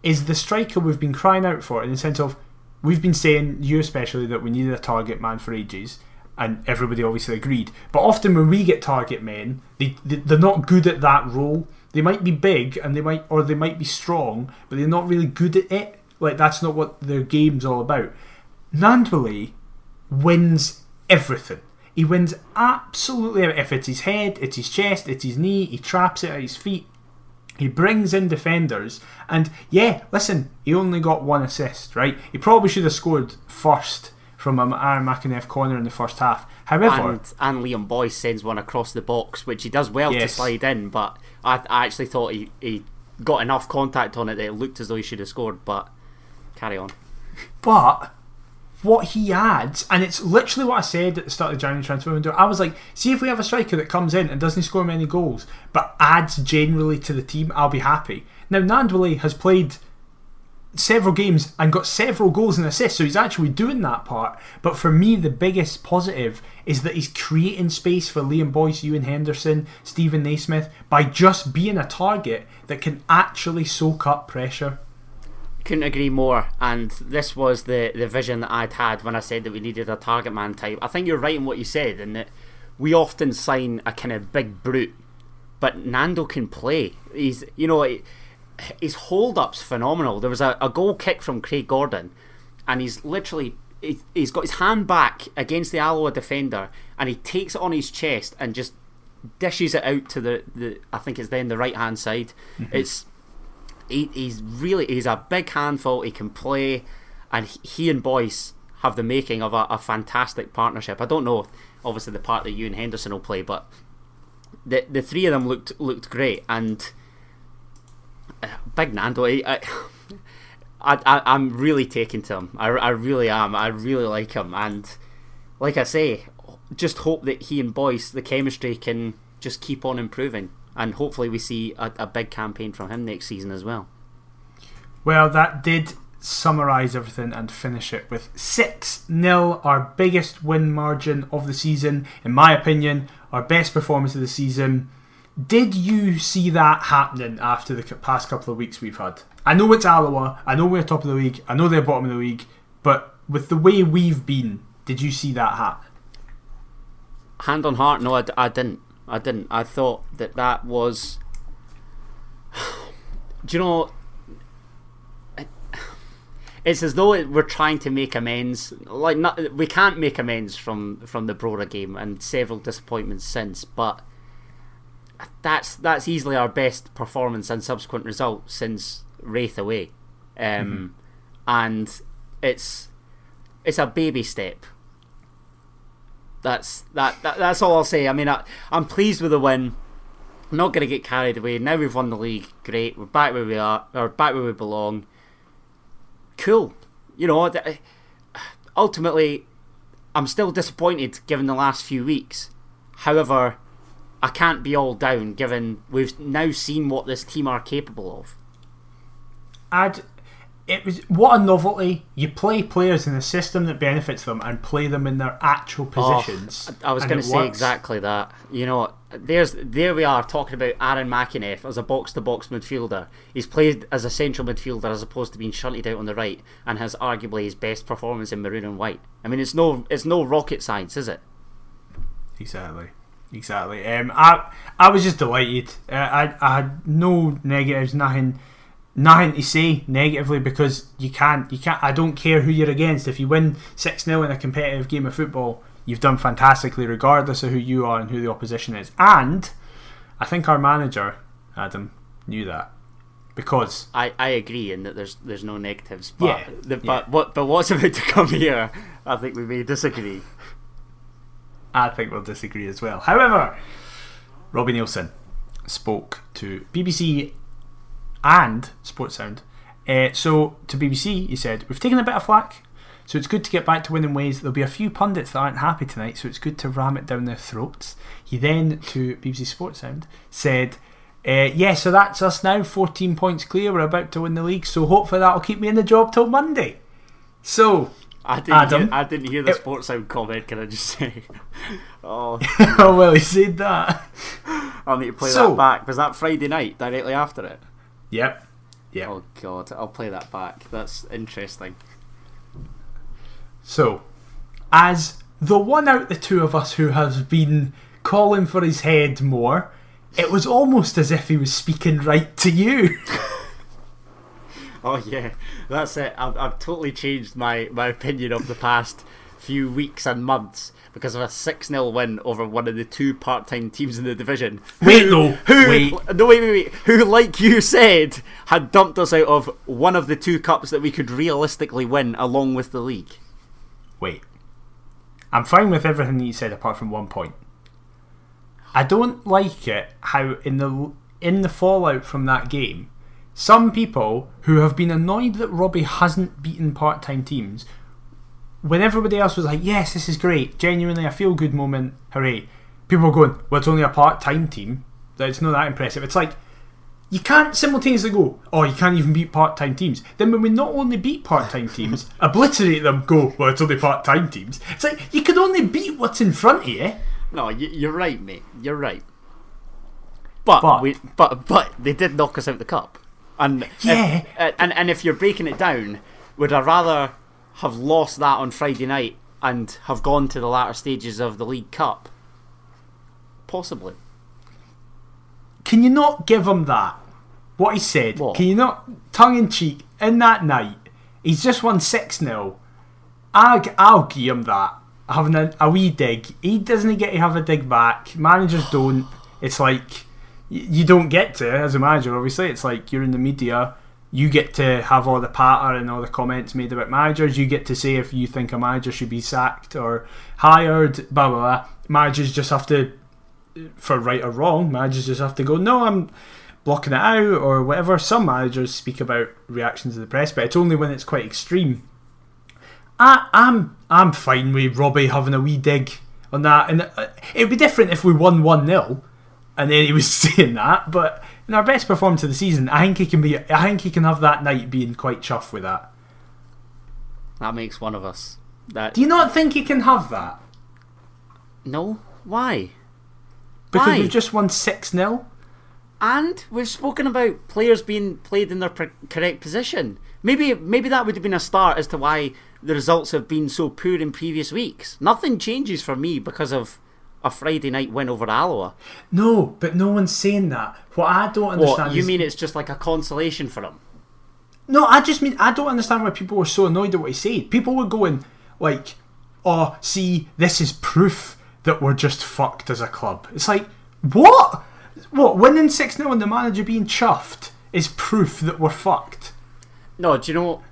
is the striker we've been crying out for, in the sense of, we've been saying, you especially, that we needed a target man for ages, and everybody obviously agreed. But often when we get target men, they, they, they're not good at that role. They might be big, and they might, or they might be strong, but they're not really good at it. Like, that's not what their game's all about. Gnanduillet wins everything. He wins absolutely, if it's his head, it's his chest, it's his knee, he traps it at his feet. He brings in defenders, and yeah, listen, he only got one assist, right? He probably should have scored first from an Aaron McEneff corner in the first half. However, and, and Liam Boyce sends one across the box, which he does well yes. to slide in, but I, I actually thought he, he got enough contact on it that it looked as though he should have scored, but carry on. But what he adds, and it's literally what I said at the start of the January transfer window, I was like, see if we have a striker that comes in and doesn't score many goals, but adds generally to the team, I'll be happy. Now, Gnanduillet has played several games and got several goals and assists, so he's actually doing that part. But for me, the biggest positive is that he's creating space for Liam Boyce, Ewan Henderson, Stephen Naismith, by just being a target that can actually soak up pressure. Couldn't agree more, and this was the, the vision that I'd had when I said that we needed a target man type. I think you're right in what you said, in that we often sign a kind of big brute, but Nando can play. He's, you know, he, his hold up's phenomenal. There was a, a goal kick from Craig Gordon, and he's literally he, he's got his hand back against the Alloa defender, and he takes it on his chest and just dishes it out to the, the I think it's then the right hand side. Mm-hmm. It's He, he's really he's a big handful. He can play, and he and Boyce have the making of a, a fantastic partnership. I don't know, obviously, the part that Ewan Henderson will play, but the the three of them looked looked great. And uh, Big Nando, I, I, I I'm really taken to him. I, I really am. I really like him, and like I say, just hope that he and Boyce, the chemistry can just keep on improving. And hopefully we see a, a big campaign from him next season as well. Well, that did summarise everything and finish it with six nil, our biggest win margin of the season. In my opinion, our best performance of the season. Did you see that happening after the past couple of weeks we've had? I know it's Alloa, I know we're top of the league, I know they're bottom of the league, but with the way we've been, did you see that happen? Hand on heart, no, I, I didn't. I didn't. I thought that that was... Do you know... It's as though we're trying to make amends. Like, not, we can't make amends from, from the Brora game and several disappointments since, but that's that's easily our best performance and subsequent result since Raith away. Um, mm-hmm. And it's it's a baby step. That's that, that. That's all I'll say. I mean, I, I'm pleased with the win. I'm not going to get carried away. Now we've won the league. Great. We're back where we are. We're back where we belong. Cool. You know, th- ultimately, I'm still disappointed given the last few weeks. However, I can't be all down given we've now seen what this team are capable of. I'd... It was what a novelty. You play players in a system that benefits them and play them in their actual positions. Oh, I was going to say works. Exactly that. You know, there's there we are talking about Aaron McEneff as a box-to-box midfielder. He's played as a central midfielder as opposed to being shunted out on the right, and has arguably his best performance in maroon and white. I mean, it's no it's no rocket science, is it? Exactly. Exactly. Um, I I was just delighted. Uh, I I had no negatives, nothing. Nothing to say negatively, because you can't, you can't. I don't care who you're against. If you win six nil in a competitive game of football, you've done fantastically, regardless of who you are and who the opposition is. And I think our manager, Adam, knew that, because I, I agree in that there's there's no negatives. But yeah, the, but yeah. what but what's about to come here, I think we may disagree. I think we'll disagree as well. However, Robbie Neilson spoke to B B C. And Sportsound. Uh, so, to B B C, he said, "We've taken a bit of flack, so it's good to get back to winning ways. There'll be a few pundits that aren't happy tonight, so it's good to ram it down their throats." He then, to B B C Sportsound, said, uh, yeah, so that's us now, fourteen points clear, we're about to win the league, so hopefully that'll keep me in the job till Monday. So, I didn't Adam... Hear, I didn't hear the it, Sportsound comment, can I just say? Oh, oh well, he said that. I'll need to play so, that back. Was that Friday night, directly after it? Yep. Yeah. Oh God, I'll play that back. That's interesting. So, as the one out the two of us who has been calling for his head more, it was almost as if he was speaking right to you. Oh yeah, that's it. I've, I've totally changed my, my opinion of the past few weeks and months because of a six nil win over one of the two part-time teams in the division. Wait, who, no. Who, wait. No, wait, wait, wait. Who, like you said, had dumped us out of one of the two cups that we could realistically win along with the league. Wait. I'm fine with everything that you said apart from one point. I don't like it how in the in the fallout from that game, some people who have been annoyed that Robbie hasn't beaten part-time teams, when everybody else was like, yes, this is great, genuinely a feel-good moment, hooray, people were going, well, it's only a part-time team, it's not that impressive. It's like, you can't simultaneously go, oh, you can't even beat part-time teams, then when we not only beat part-time teams, obliterate them, go, well, it's only part-time teams. It's like, you can only beat what's in front of you. No, you're right, mate, you're right. But, but, we, but, but they did knock us out of the cup. And, yeah. if, and, and if you're breaking it down, would I rather have lost that on Friday night and have gone to the latter stages of the League Cup? Possibly. Can you not give him that? What he said. What? Can you not, tongue in cheek, in that night, he's just won six nil. I'll, I'll give him that. Having a, a wee dig. He doesn't get to have a dig back. Managers don't. It's like, you don't get to, as a manager, obviously. It's like, you're in the media. You get to have all the patter and all the comments made about managers. You get to say if you think a manager should be sacked or hired, blah, blah, blah. Managers just have to, for right or wrong, managers just have to go, no, I'm blocking it out or whatever. Some managers speak about reactions of the press, but it's only when it's quite extreme. I, I'm I'm fine with Robbie having a wee dig on that. And it would be different if we won one nil and then he was saying that, but in our best performance of the season, I think he can be. I think he can have that night being quite chuffed with that. That makes one of us. That. Do you not think he can have that? No. Why? Because Why? We've just won six nil. And we've spoken about players being played in their correct position. Maybe, maybe that would have been a start as to why the results have been so poor in previous weeks. Nothing changes for me because of a Friday night win over Alloa. No, but no one's saying that. What I don't understand what, you is... mean it's just like a consolation for him? No, I just mean I don't understand why people were so annoyed at what he said. People were going like, oh, see, this is proof that we're just fucked as a club. It's like, what? What, winning six nil and the manager being chuffed is proof that we're fucked? No, do you know...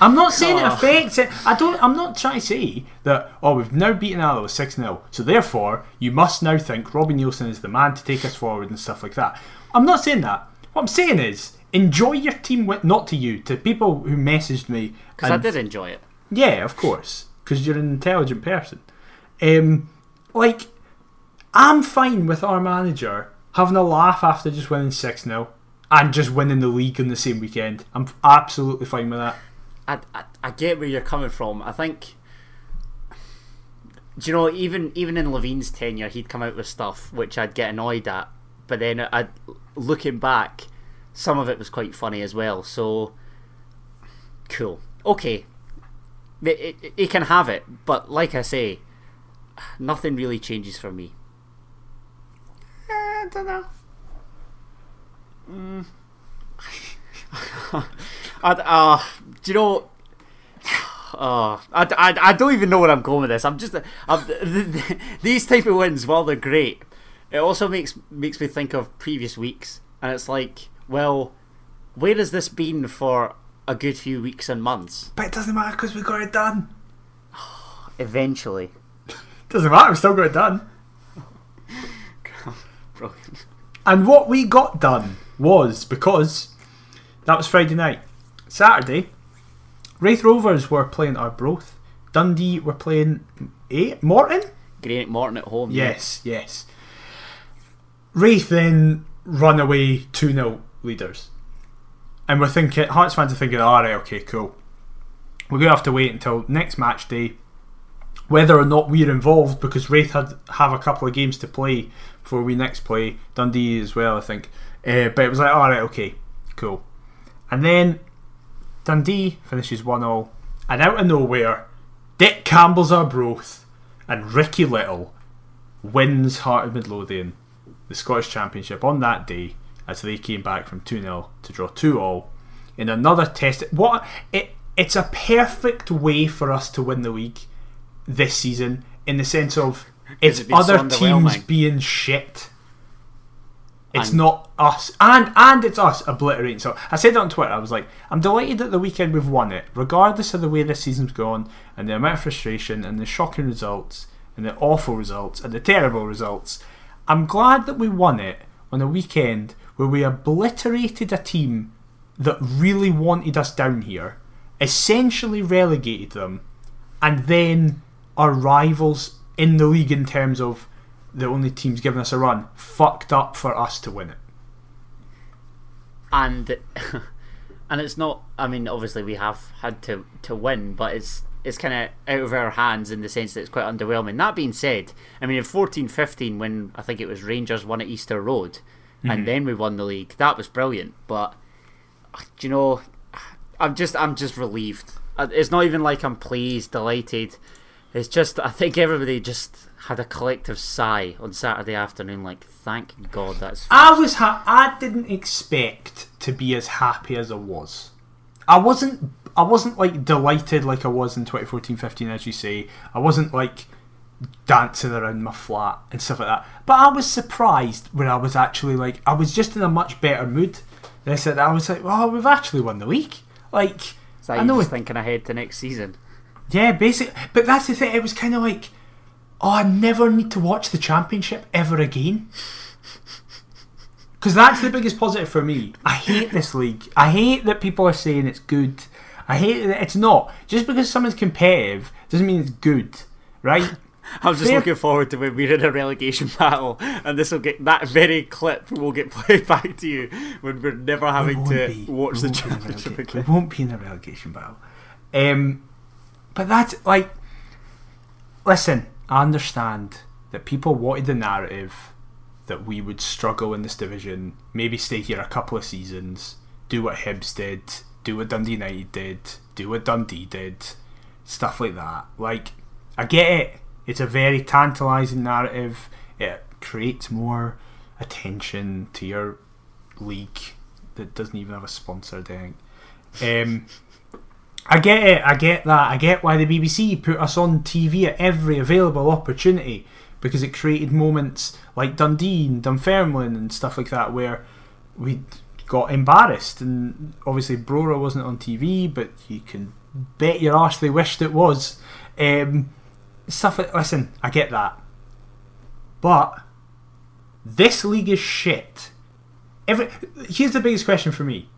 I'm not saying it affects it. I don't, I'm not trying to say that, oh, we've now beaten Alloa six nil, so therefore you must now think Robbie Neilson is the man to take us forward and stuff like that. I'm not saying that. What I'm saying is, enjoy your team win, not to you, to people who messaged me. Because I did enjoy it. Yeah, of course, because you're an intelligent person. Um, like, I'm fine with our manager having a laugh after just winning six nil and just winning the league on the same weekend. I'm absolutely fine with that. I, I, I get where you're coming from. I think, do you know, even even in Levein's tenure, he'd come out with stuff which I'd get annoyed at, but then I, looking back, some of it was quite funny as well. So, cool. Okay. It, it, it can have it, but like I say, nothing really changes for me. I don't know. Mm. I'd, uh, do you know? Uh, I, I, I don't even know where I'm going with this. I'm just I'm, the, the, these type of wins, while they're great, it also makes makes me think of previous weeks, and it's like, well, where has this been for a good few weeks and months? But it doesn't matter because we got it done. Eventually. Doesn't matter. We still got it done. Brilliant. And what we got done was because. That was Friday night. Saturday, Raith Rovers were playing at Arbroath. Dundee were playing eh, Morton? Great Morton at home. Yes, yeah. yes. Raith then run away two nil leaders. And we're thinking, Hearts fans are thinking, alright, okay, cool. We're going to have to wait until next match day, whether or not we're involved, because Raith had have a couple of games to play before we next play. Dundee as well, I think. Uh, but it was like, alright, okay, cool. And then Dundee finishes one all. And out of nowhere, Dick Campbell's Arbroath and Ricky Little wins Heart of Midlothian, the Scottish Championship, on that day as they came back from two nil to draw two all in another test. What it it's a perfect way for us to win the league this season, in the sense of it's it other teams being shit. It's and not us. And and it's us obliterating. So I said it on Twitter. I was like, I'm delighted that the weekend we've won it, regardless of the way this season's gone, and the amount of frustration, and the shocking results, and the awful results, and the terrible results. I'm glad that we won it on a weekend where we obliterated a team that really wanted us down here, essentially relegated them, and then our rivals in the league, in terms of the only teams giving us a run, fucked up for us to win it. And and it's not, I mean, obviously we have had to, to win, but it's it's kind of out of our hands, in the sense that it's quite underwhelming. That being said, I mean, in fourteen fifteen, when I think it was Rangers won at Easter Road, mm-hmm. and then we won the league, that was brilliant. But do you know, I'm just I'm just relieved. It's not even like I'm pleased, delighted. It's just, I think everybody just had a collective sigh on Saturday afternoon, like, thank God that's finished. I was ha- I didn't expect to be as happy as I was. I wasn't I wasn't like delighted like I was in twenty fourteen fifteen, as you say. I wasn't like dancing around my flat and stuff like that. But I was surprised when I was actually like, I was just in a much better mood. And I said, I was like, well, we've actually won the league. Like, so I know, just thinking ahead to next season. Yeah, basically. But that's the thing, it was kind of like, oh, I never need to watch the Championship ever again. Because that's the biggest positive for me. I hate this league. I hate that people are saying it's good. I hate that it's not. Just because someone's competitive doesn't mean it's good, right? I was just Fair. looking forward to when we're in a relegation battle, and this will get, that very clip will get played back to you when we're never having we to be. watch we the Championship again. We won't be in a relegation battle. Um... But that's, like, listen, I understand that people wanted the narrative that we would struggle in this division, maybe stay here a couple of seasons, do what Hibs did, do what Dundee United did, do what Dundee did, stuff like that. Like, I get it. It's a very tantalising narrative. It creates more attention to your league that doesn't even have a sponsor, dang. Um... I get it, I get that, I get why the B B C put us on T V at every available opportunity, because it created moments like Dundee and Dunfermline and stuff like that where we got embarrassed. And obviously Brora wasn't on T V, but you can bet your arse they wished it was. Um, stuff like, listen, I get that. But this league is shit. Every, here's the biggest question for me.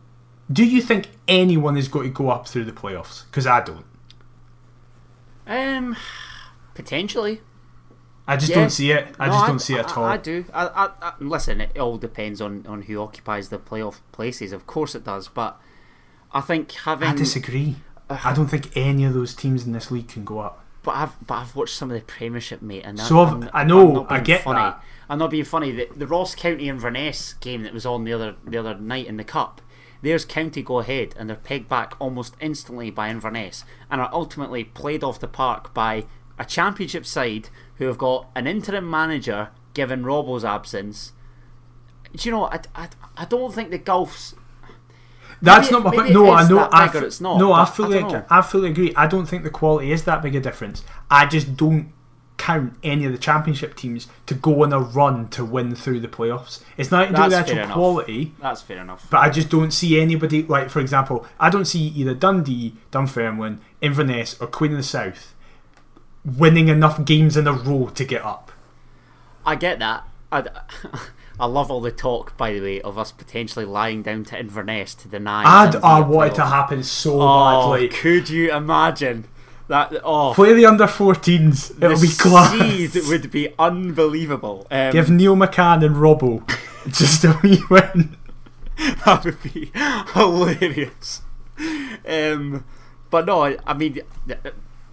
Do you think anyone is going to go up through the playoffs? Because I don't. Um, potentially. I just yeah. don't see it. I no, just don't I, see it at I, all. I do. I, I, I, listen, it all depends on, on who occupies the playoff places. Of course it does. But I think having... I disagree. Uh, I don't think any of those teams in this league can go up. But I've but I've watched some of the Premiership, mate. And so I'm, I know, I get funny. that. I'm not being funny. The, the Ross County Inverness game that was on the other the other night in the Cup... There's County go ahead, and they're pegged back almost instantly by Inverness, and are ultimately played off the park by a Championship side who have got an interim manager given Robbo's absence. Do you know? I, I, I don't think the Gulfs. That's maybe, not my. No, I know. I f- it's not, no, I fully, I, I fully agree. I don't think the quality is that big a difference. I just don't count any of the Championship teams to go on a run to win through the playoffs. It's not to do with the actual quality. That's fair enough. But I just don't see anybody, like, for example, I don't see either Dundee, Dunfermline, Inverness or Queen of the South winning enough games in a row to get up. I get that. I, I love all the talk, by the way, of us potentially lying down to Inverness to deny. I'd, I want it to happen so oh, badly. Could you imagine? That oh, play the under fourteens. It'll be class. It would be unbelievable. Um, Give Neil McCann and Robbo just a wee win. That would be hilarious. Um, but no, I, I mean,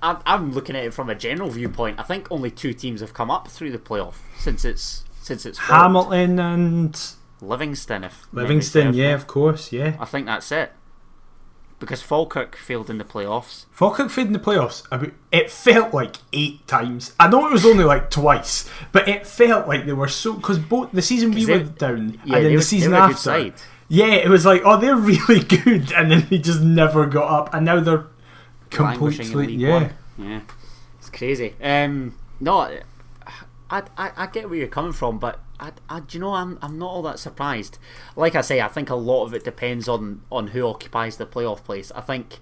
I, I'm looking at it from a general viewpoint. I think only two teams have come up through the playoff since it's since it's Hamilton formed. and Livingston. If Livingston, yeah, of course, yeah. I think that's it. Because Falkirk failed in the playoffs. Falkirk failed in the playoffs. I mean, it felt like eight times. I know it was only like twice, but it felt like they were so... Because both the season we they, were down yeah, and then the were, season after... Yeah, it was like, oh, they're really good. And then they just never got up. And now they're languishing in League yeah. One. Yeah, it's crazy. Um, no, I, I, I get where you're coming from, but I, I, do you know, I'm, I'm not all that surprised. Like I say, I think a lot of it depends on on who occupies the playoff place. I think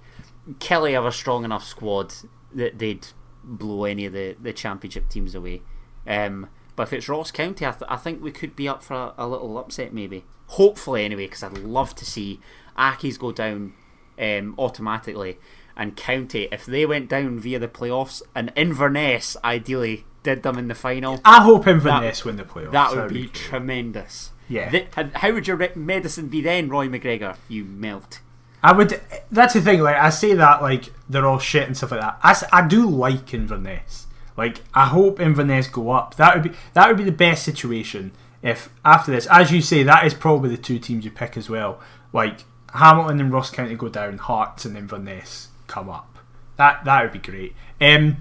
Kelly have a strong enough squad that they'd blow any of the, the championship teams away. Um, but if it's Ross County, I, th I think we could be up for a, a little upset, maybe. Hopefully, anyway, because I'd love to see Aki's go down um, automatically, and County, if they went down via the playoffs, and Inverness ideally did them in the final. I hope Inverness that, win the playoffs. That would be, be tremendous. Yeah. The, how would your medicine be then, Roy McGregor? You melt. I would. That's the thing. Like I say that, like they're all shit and stuff like that. I, I do like Inverness. Like I hope Inverness go up. That would be that would be the best situation. If after this, as you say, that is probably the two teams you pick as well. Like Hamilton and Ross County go down, Hearts and Inverness come up. That that would be great. Um,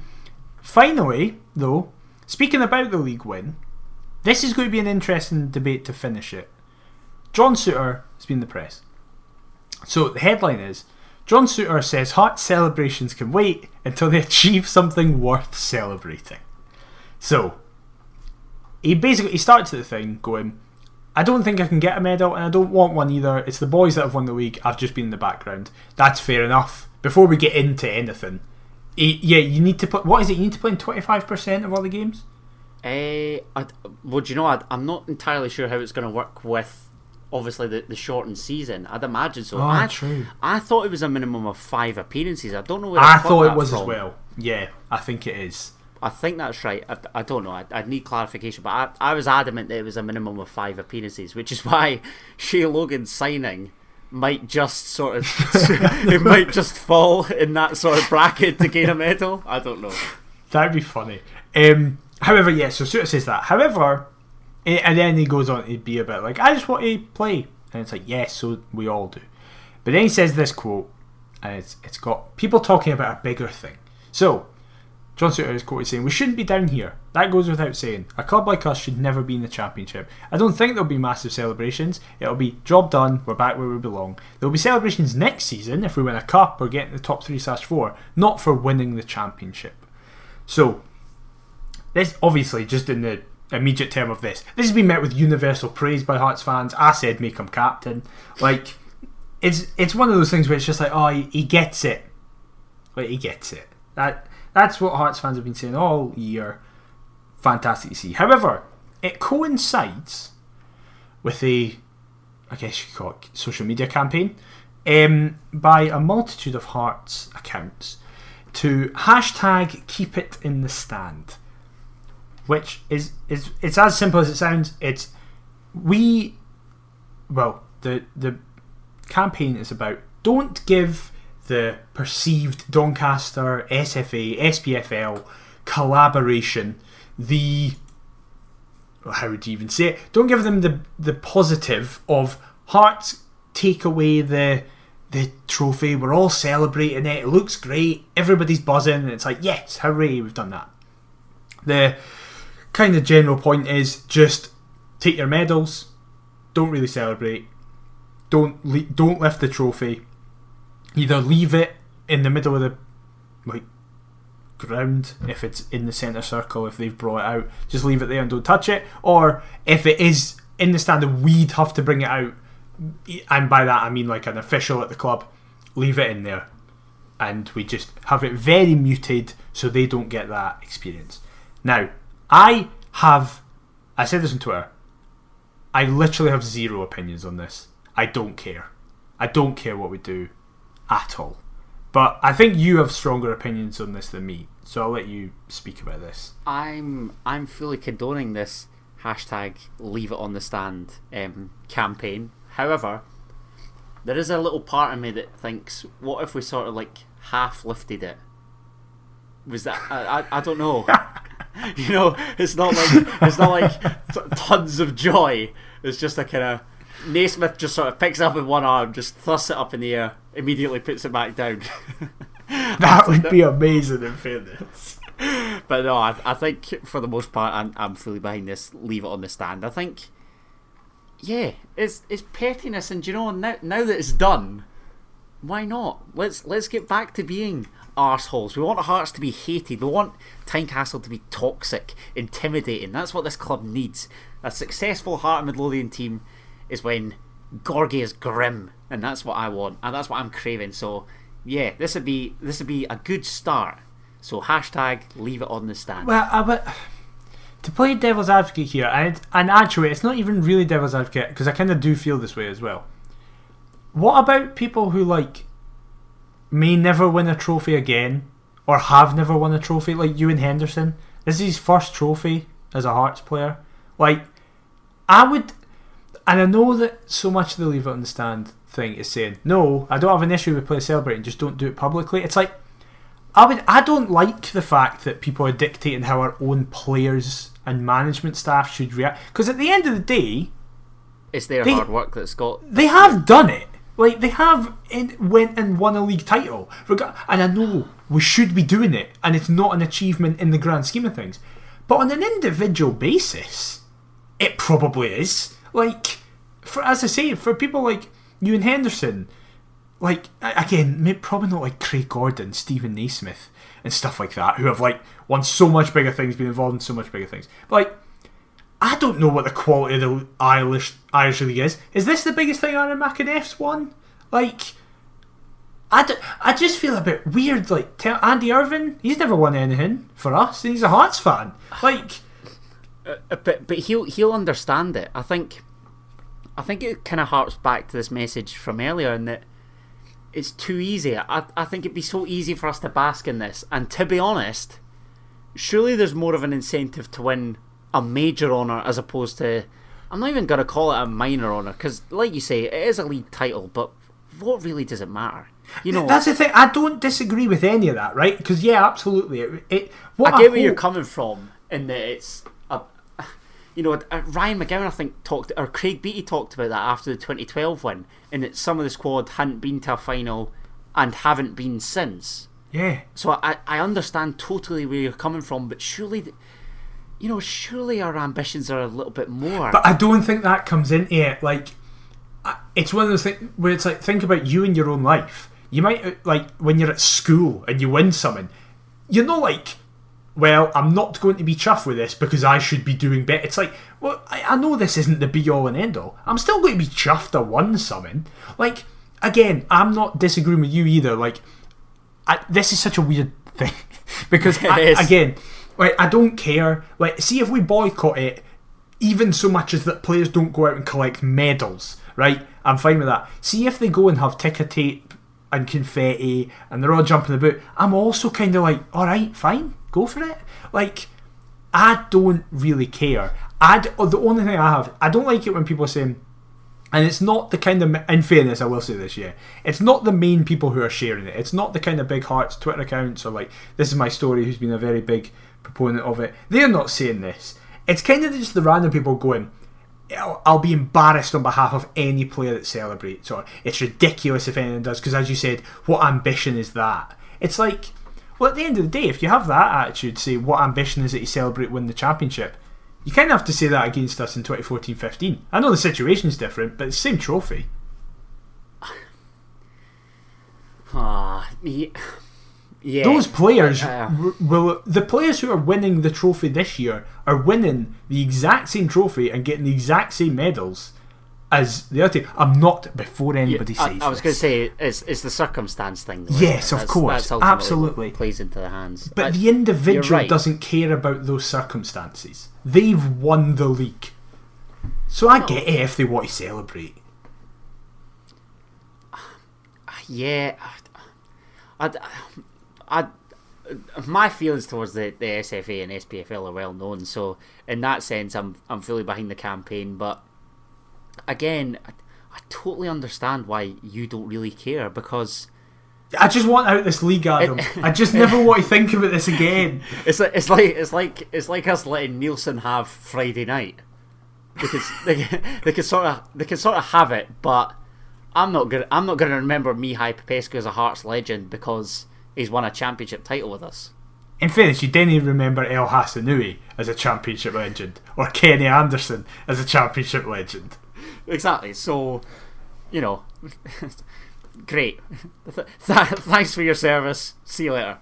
finally, though, speaking about the league win, this is going to be an interesting debate to finish it. John Souttar has been in the press. So the headline is, John Souttar says Hearts celebrations can wait until they achieve something worth celebrating. So he basically he starts the thing going, I don't think I can get a medal and I don't want one either. It's the boys that have won the league. I've just been in the background. That's fair enough. Before we get into anything, he, yeah, you need to put, what is it? You need to play in twenty-five percent of all the games? Uh, I, well, do you know, I, I'm not entirely sure how it's going to work with obviously the, the shortened season. I'd imagine so. Oh, I, true. I thought it was a minimum of five appearances. I don't know where I, I thought it was from. As well. Yeah, I think it is. I think that's right. I, I don't know. I, I'd need clarification, but I, I was adamant that it was a minimum of five appearances, which is why Shea Logan's signing might just sort of it might just fall in that sort of bracket to gain a medal. I don't know. That'd be funny. Um, however, yeah, so Souttar says that. However, and then he goes on to be a bit like, I just want to play. And it's like, yes, so we all do. But then he says this quote, and it's it's got people talking about a bigger thing. So, John Souttar is quoted saying, we shouldn't be down here. That goes without saying. A club like us should never be in the championship. I don't think there'll be massive celebrations. It'll be job done. We're back where we belong. There'll be celebrations next season if we win a cup or get in the top three slash four, not for winning the championship. So, this obviously just in the immediate term of this. This has been met with universal praise by Hearts fans. I said make him captain. Like, it's it's one of those things where it's just like, oh, he, he gets it. Like, he gets it. That That's what Hearts fans have been saying all year. Fantastic to see. However, it coincides with a, I guess you could call it, social media campaign um, by a multitude of Hearts accounts to hashtag keep it in the stand. Which is, is it's as simple as it sounds. It's we, well, the the campaign is about don't give the perceived Doncaster, S F A, S P F L collaboration the, well, how would you even say it? Don't give them the the positive of Hearts take away the the trophy. We're all celebrating it. It looks great. Everybody's buzzing, and it's like yes, hooray, we've done that. The kind of general point is just take your medals, don't really celebrate, don't le don't lift the trophy, either leave it in the middle of the like ground if it's in the centre circle if they've brought it out, just leave it there and don't touch it, or if it is in the stand we'd have to bring it out, and by that I mean like an official at the club, leave it in there and we just have it very muted so they don't get that experience. Now, I have, I said this on Twitter, I literally have zero opinions on this. I don't care. I don't care what we do at all. But I think you have stronger opinions on this than me, so I'll let you speak about this. I'm I'm fully condoning this hashtag leave it on the stand um, campaign. However, there is a little part of me that thinks, what if we sort of like half lifted it? Was that, I, I, I don't know. You know, it's not like it's not like tons of joy. It's just a kind of Naismith just sort of picks it up with one arm, just thrusts it up in the air, immediately puts it back down. That would be amazing in fairness. But no, I, I think for the most part, I'm, I'm fully behind this. Leave it on the stand. I think, yeah, it's it's pettiness, and you know, now now that it's done, why not? Let's let's get back to being arseholes. We want Hearts to be hated. We want Tynecastle to be toxic, intimidating. That's what this club needs. A successful Heart of Midlothian team is when Gorgie is grim, and that's what I want, and that's what I'm craving. So yeah, this would be this would be a good start. So hashtag leave it on the stand. Well, uh, but to play devil's advocate here, and and actually it's not even really devil's advocate, because I kind of do feel this way as well. What about people who like may never win a trophy again, or have never won a trophy, like Ewan Henderson? This is his first trophy as a Hearts player. Like, I would, and I know that so much of the leave it on the stand thing is saying, no, I don't have an issue with players celebrating, just don't do it publicly. It's like, I would, I don't like the fact that people are dictating how our own players and management staff should react, because at the end of the day, it's their they, hard work that's got. They have done it. Like, they have in, went and won a league title. And I know we should be doing it, and it's not an achievement in the grand scheme of things. But on an individual basis, it probably is. Like, for, as I say, for people like Ewan Henderson, like, again, probably not like Craig Gordon, Stephen Naismith, and stuff like that, who have, like, won so much bigger things, been involved in so much bigger things. But, like, I don't know what the quality of the Irish Irish League is. Is this the biggest thing Aaron McEneff's won? Like, I, do, I just feel a bit weird. Like, tell Andy Irvine, he's never won anything for us, and he's a Hearts fan. Like, uh, but but he'll he'll understand it. I think, I think it kind of harps back to this message from earlier in that it's too easy. I I think it'd be so easy for us to bask in this. And to be honest, surely there's more of an incentive to win a major honour as opposed to, I'm not even going to call it a minor honour, because like you say, it is a league title, but what really does it matter? You know, that's the thing. I don't disagree with any of that, right? Because yeah, absolutely. It, it, what I get I where hope... you're coming from, in that it's a, you know, a, Ryan McGowan I think talked, or Craig Beattie talked about that after the twenty twelve win, and that some of the squad hadn't been to a final and haven't been since. Yeah. So I I understand totally where you're coming from, but surely. Th- You know, surely our ambitions are a little bit more. But I don't think that comes into it. Like, it's one of those things where it's like, think about you in your own life. You might, like, when you're at school and you win something, you're not like, well, I'm not going to be chuffed with this because I should be doing better. It's like, well, I, I know this isn't the be-all and end-all. I'm still going to be chuffed I won something. Like, again, I'm not disagreeing with you either. Like, I, this is such a weird thing. Because, I, again... Like, I don't care. Like, see if we boycott it, even so much as that players don't go out and collect medals, right? I'm fine with that. See if they go and have ticker tape and confetti and they're all jumping about. I'm also kind of like, all right, fine, go for it. Like, I don't really care. I d- the only thing I have, I don't like it when people are saying, and it's not the kind of, in fairness, I will say this, yeah, it's not the main people who are sharing it. It's not the kind of Big Hearts Twitter accounts or like, this is my story, who's been a very big proponent of it. They're not saying this. It's kind of just the random people going, I'll, I'll be embarrassed on behalf of any player that celebrates, or it's ridiculous if anyone does, because as you said, what ambition is that? It's like, well, at the end of the day, if you have that attitude, say, what ambition is it to celebrate win the championship? You kind of have to say that against us in twenty fourteen fifteen. I know the situation's different, but it's the same trophy. Ah, yeah. Yeah. Those players, uh, r- will, the players who are winning the trophy this year are winning the exact same trophy and getting the exact same medals as the other team. I'm not, before anybody yeah, says I, I was going to say, it's, it's the circumstance thing. Though, yes, of that's, course, that's absolutely. Plays into the hands. But that's, the individual right. doesn't care about those circumstances. They've won the league. So I no. get it if they want to celebrate. Yeah. I... I, I I, my feelings towards the, the S F A and S P F L are well known, so in that sense I'm I'm fully behind the campaign, but again I, I totally understand why you don't really care, because I just want out this league, Adam. It, I just never want to think about this again. It's like it's like it's like it's like us letting Neilson have Friday night, because they they can sort of they can sort of have it, but I'm not gonna I'm not gonna remember Mihai Popescu as a Hearts legend because he's won a championship title with us. In fairness, you didn't even remember El Hassanui as a championship legend, or Kenny Anderson as a championship legend. Exactly. So, you know, great. Thanks for your service. See you later.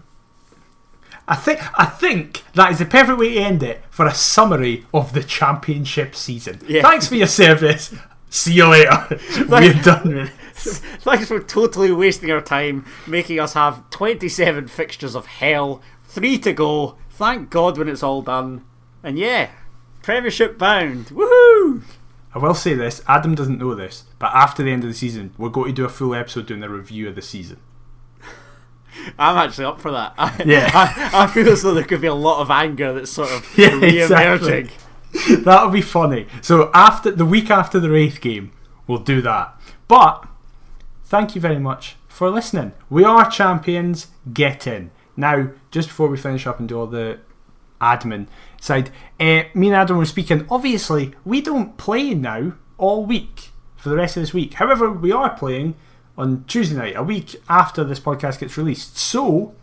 I think I think that is the perfect way to end it for a summary of the championship season. Yeah. Thanks for your service. See you later. We're done with this. Thanks for totally wasting our time, making us have twenty-seven fixtures of hell, three to go. Thank God when it's all done. And yeah, Premiership bound. Woohoo! I will say this, Adam doesn't know this, but after the end of the season, we're going to do a full episode doing a review of the season. I'm actually up for that. I, yeah. I, I feel as though there could be a lot of anger that's sort of yeah, re-emerging. Exactly. That'll be funny. So after the week after the Raith game, we'll do that. But thank you very much for listening. We are champions. Get in. Now, just before we finish up and do all the admin side, uh, me and Adam were speaking. Obviously, we don't play now all week for the rest of this week. However, we are playing on Tuesday night, a week after this podcast gets released. So,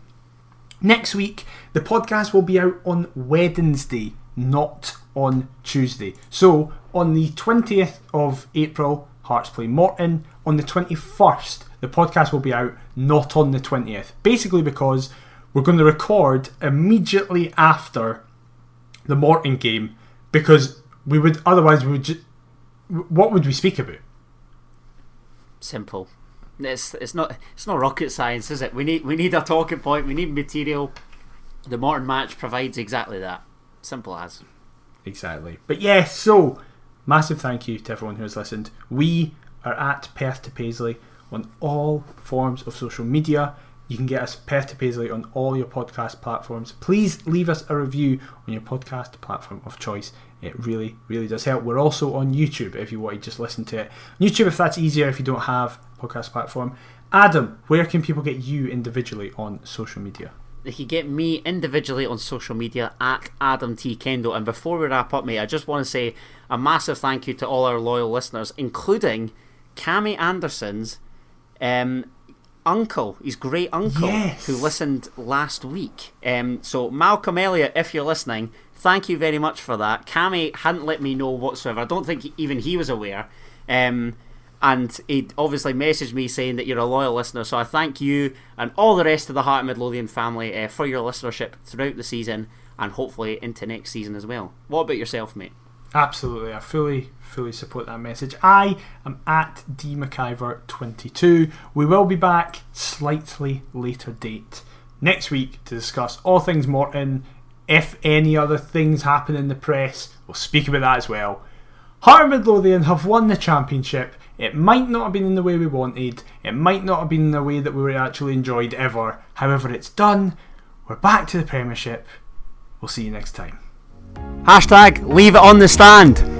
next week, the podcast will be out on Wednesday, not on Tuesday. So, on the twentieth of April, Hearts play Morton. On the twenty-first, the podcast will be out, not on the twentieth. Basically because we're going to record immediately after the Morton game, because we would, otherwise we would ju- what would we speak about? Simple. It's it's not it's not rocket science, is it? We need we need a talking point. We need material. The Morton match provides exactly that. Simple as. Exactly. But yeah, so massive thank you to everyone who has listened. We are at Perth to Paisley on all forms of social media. You can get us Perth to Paisley on all your podcast platforms. Please leave us a review on your podcast platform of choice. It really, really does help. We're also on YouTube if you want to just listen to it. YouTube if that's easier if you don't have a podcast platform. Adam, where can people get you individually on social media? They can get me individually on social media at Adam T. Kendall. And before we wrap up, mate, I just want to say a massive thank you to all our loyal listeners, including Cammy Anderson's um. uncle, his great uncle, yes, who listened last week. Um, so Malcolm Elliott, if you're listening, thank you very much for that. Cammy hadn't let me know whatsoever. I don't think he, even he was aware. Um, and he obviously messaged me saying that you're a loyal listener. So I thank you and all the rest of the Heart of Midlothian family uh, for your listenership throughout the season and hopefully into next season as well. What about yourself, mate? Absolutely, I fully, fully support that message. I am at d mciver twenty-two. We will be back slightly later date next week to discuss all things Morton. If any other things happen in the press, we'll speak about that as well. Heart of Midlothian have won the championship. It might not have been in the way we wanted. It might not have been in the way that we actually enjoyed ever. However, it's done. We're back to the Premiership. We'll see you next time. Hashtag leave it on the stand.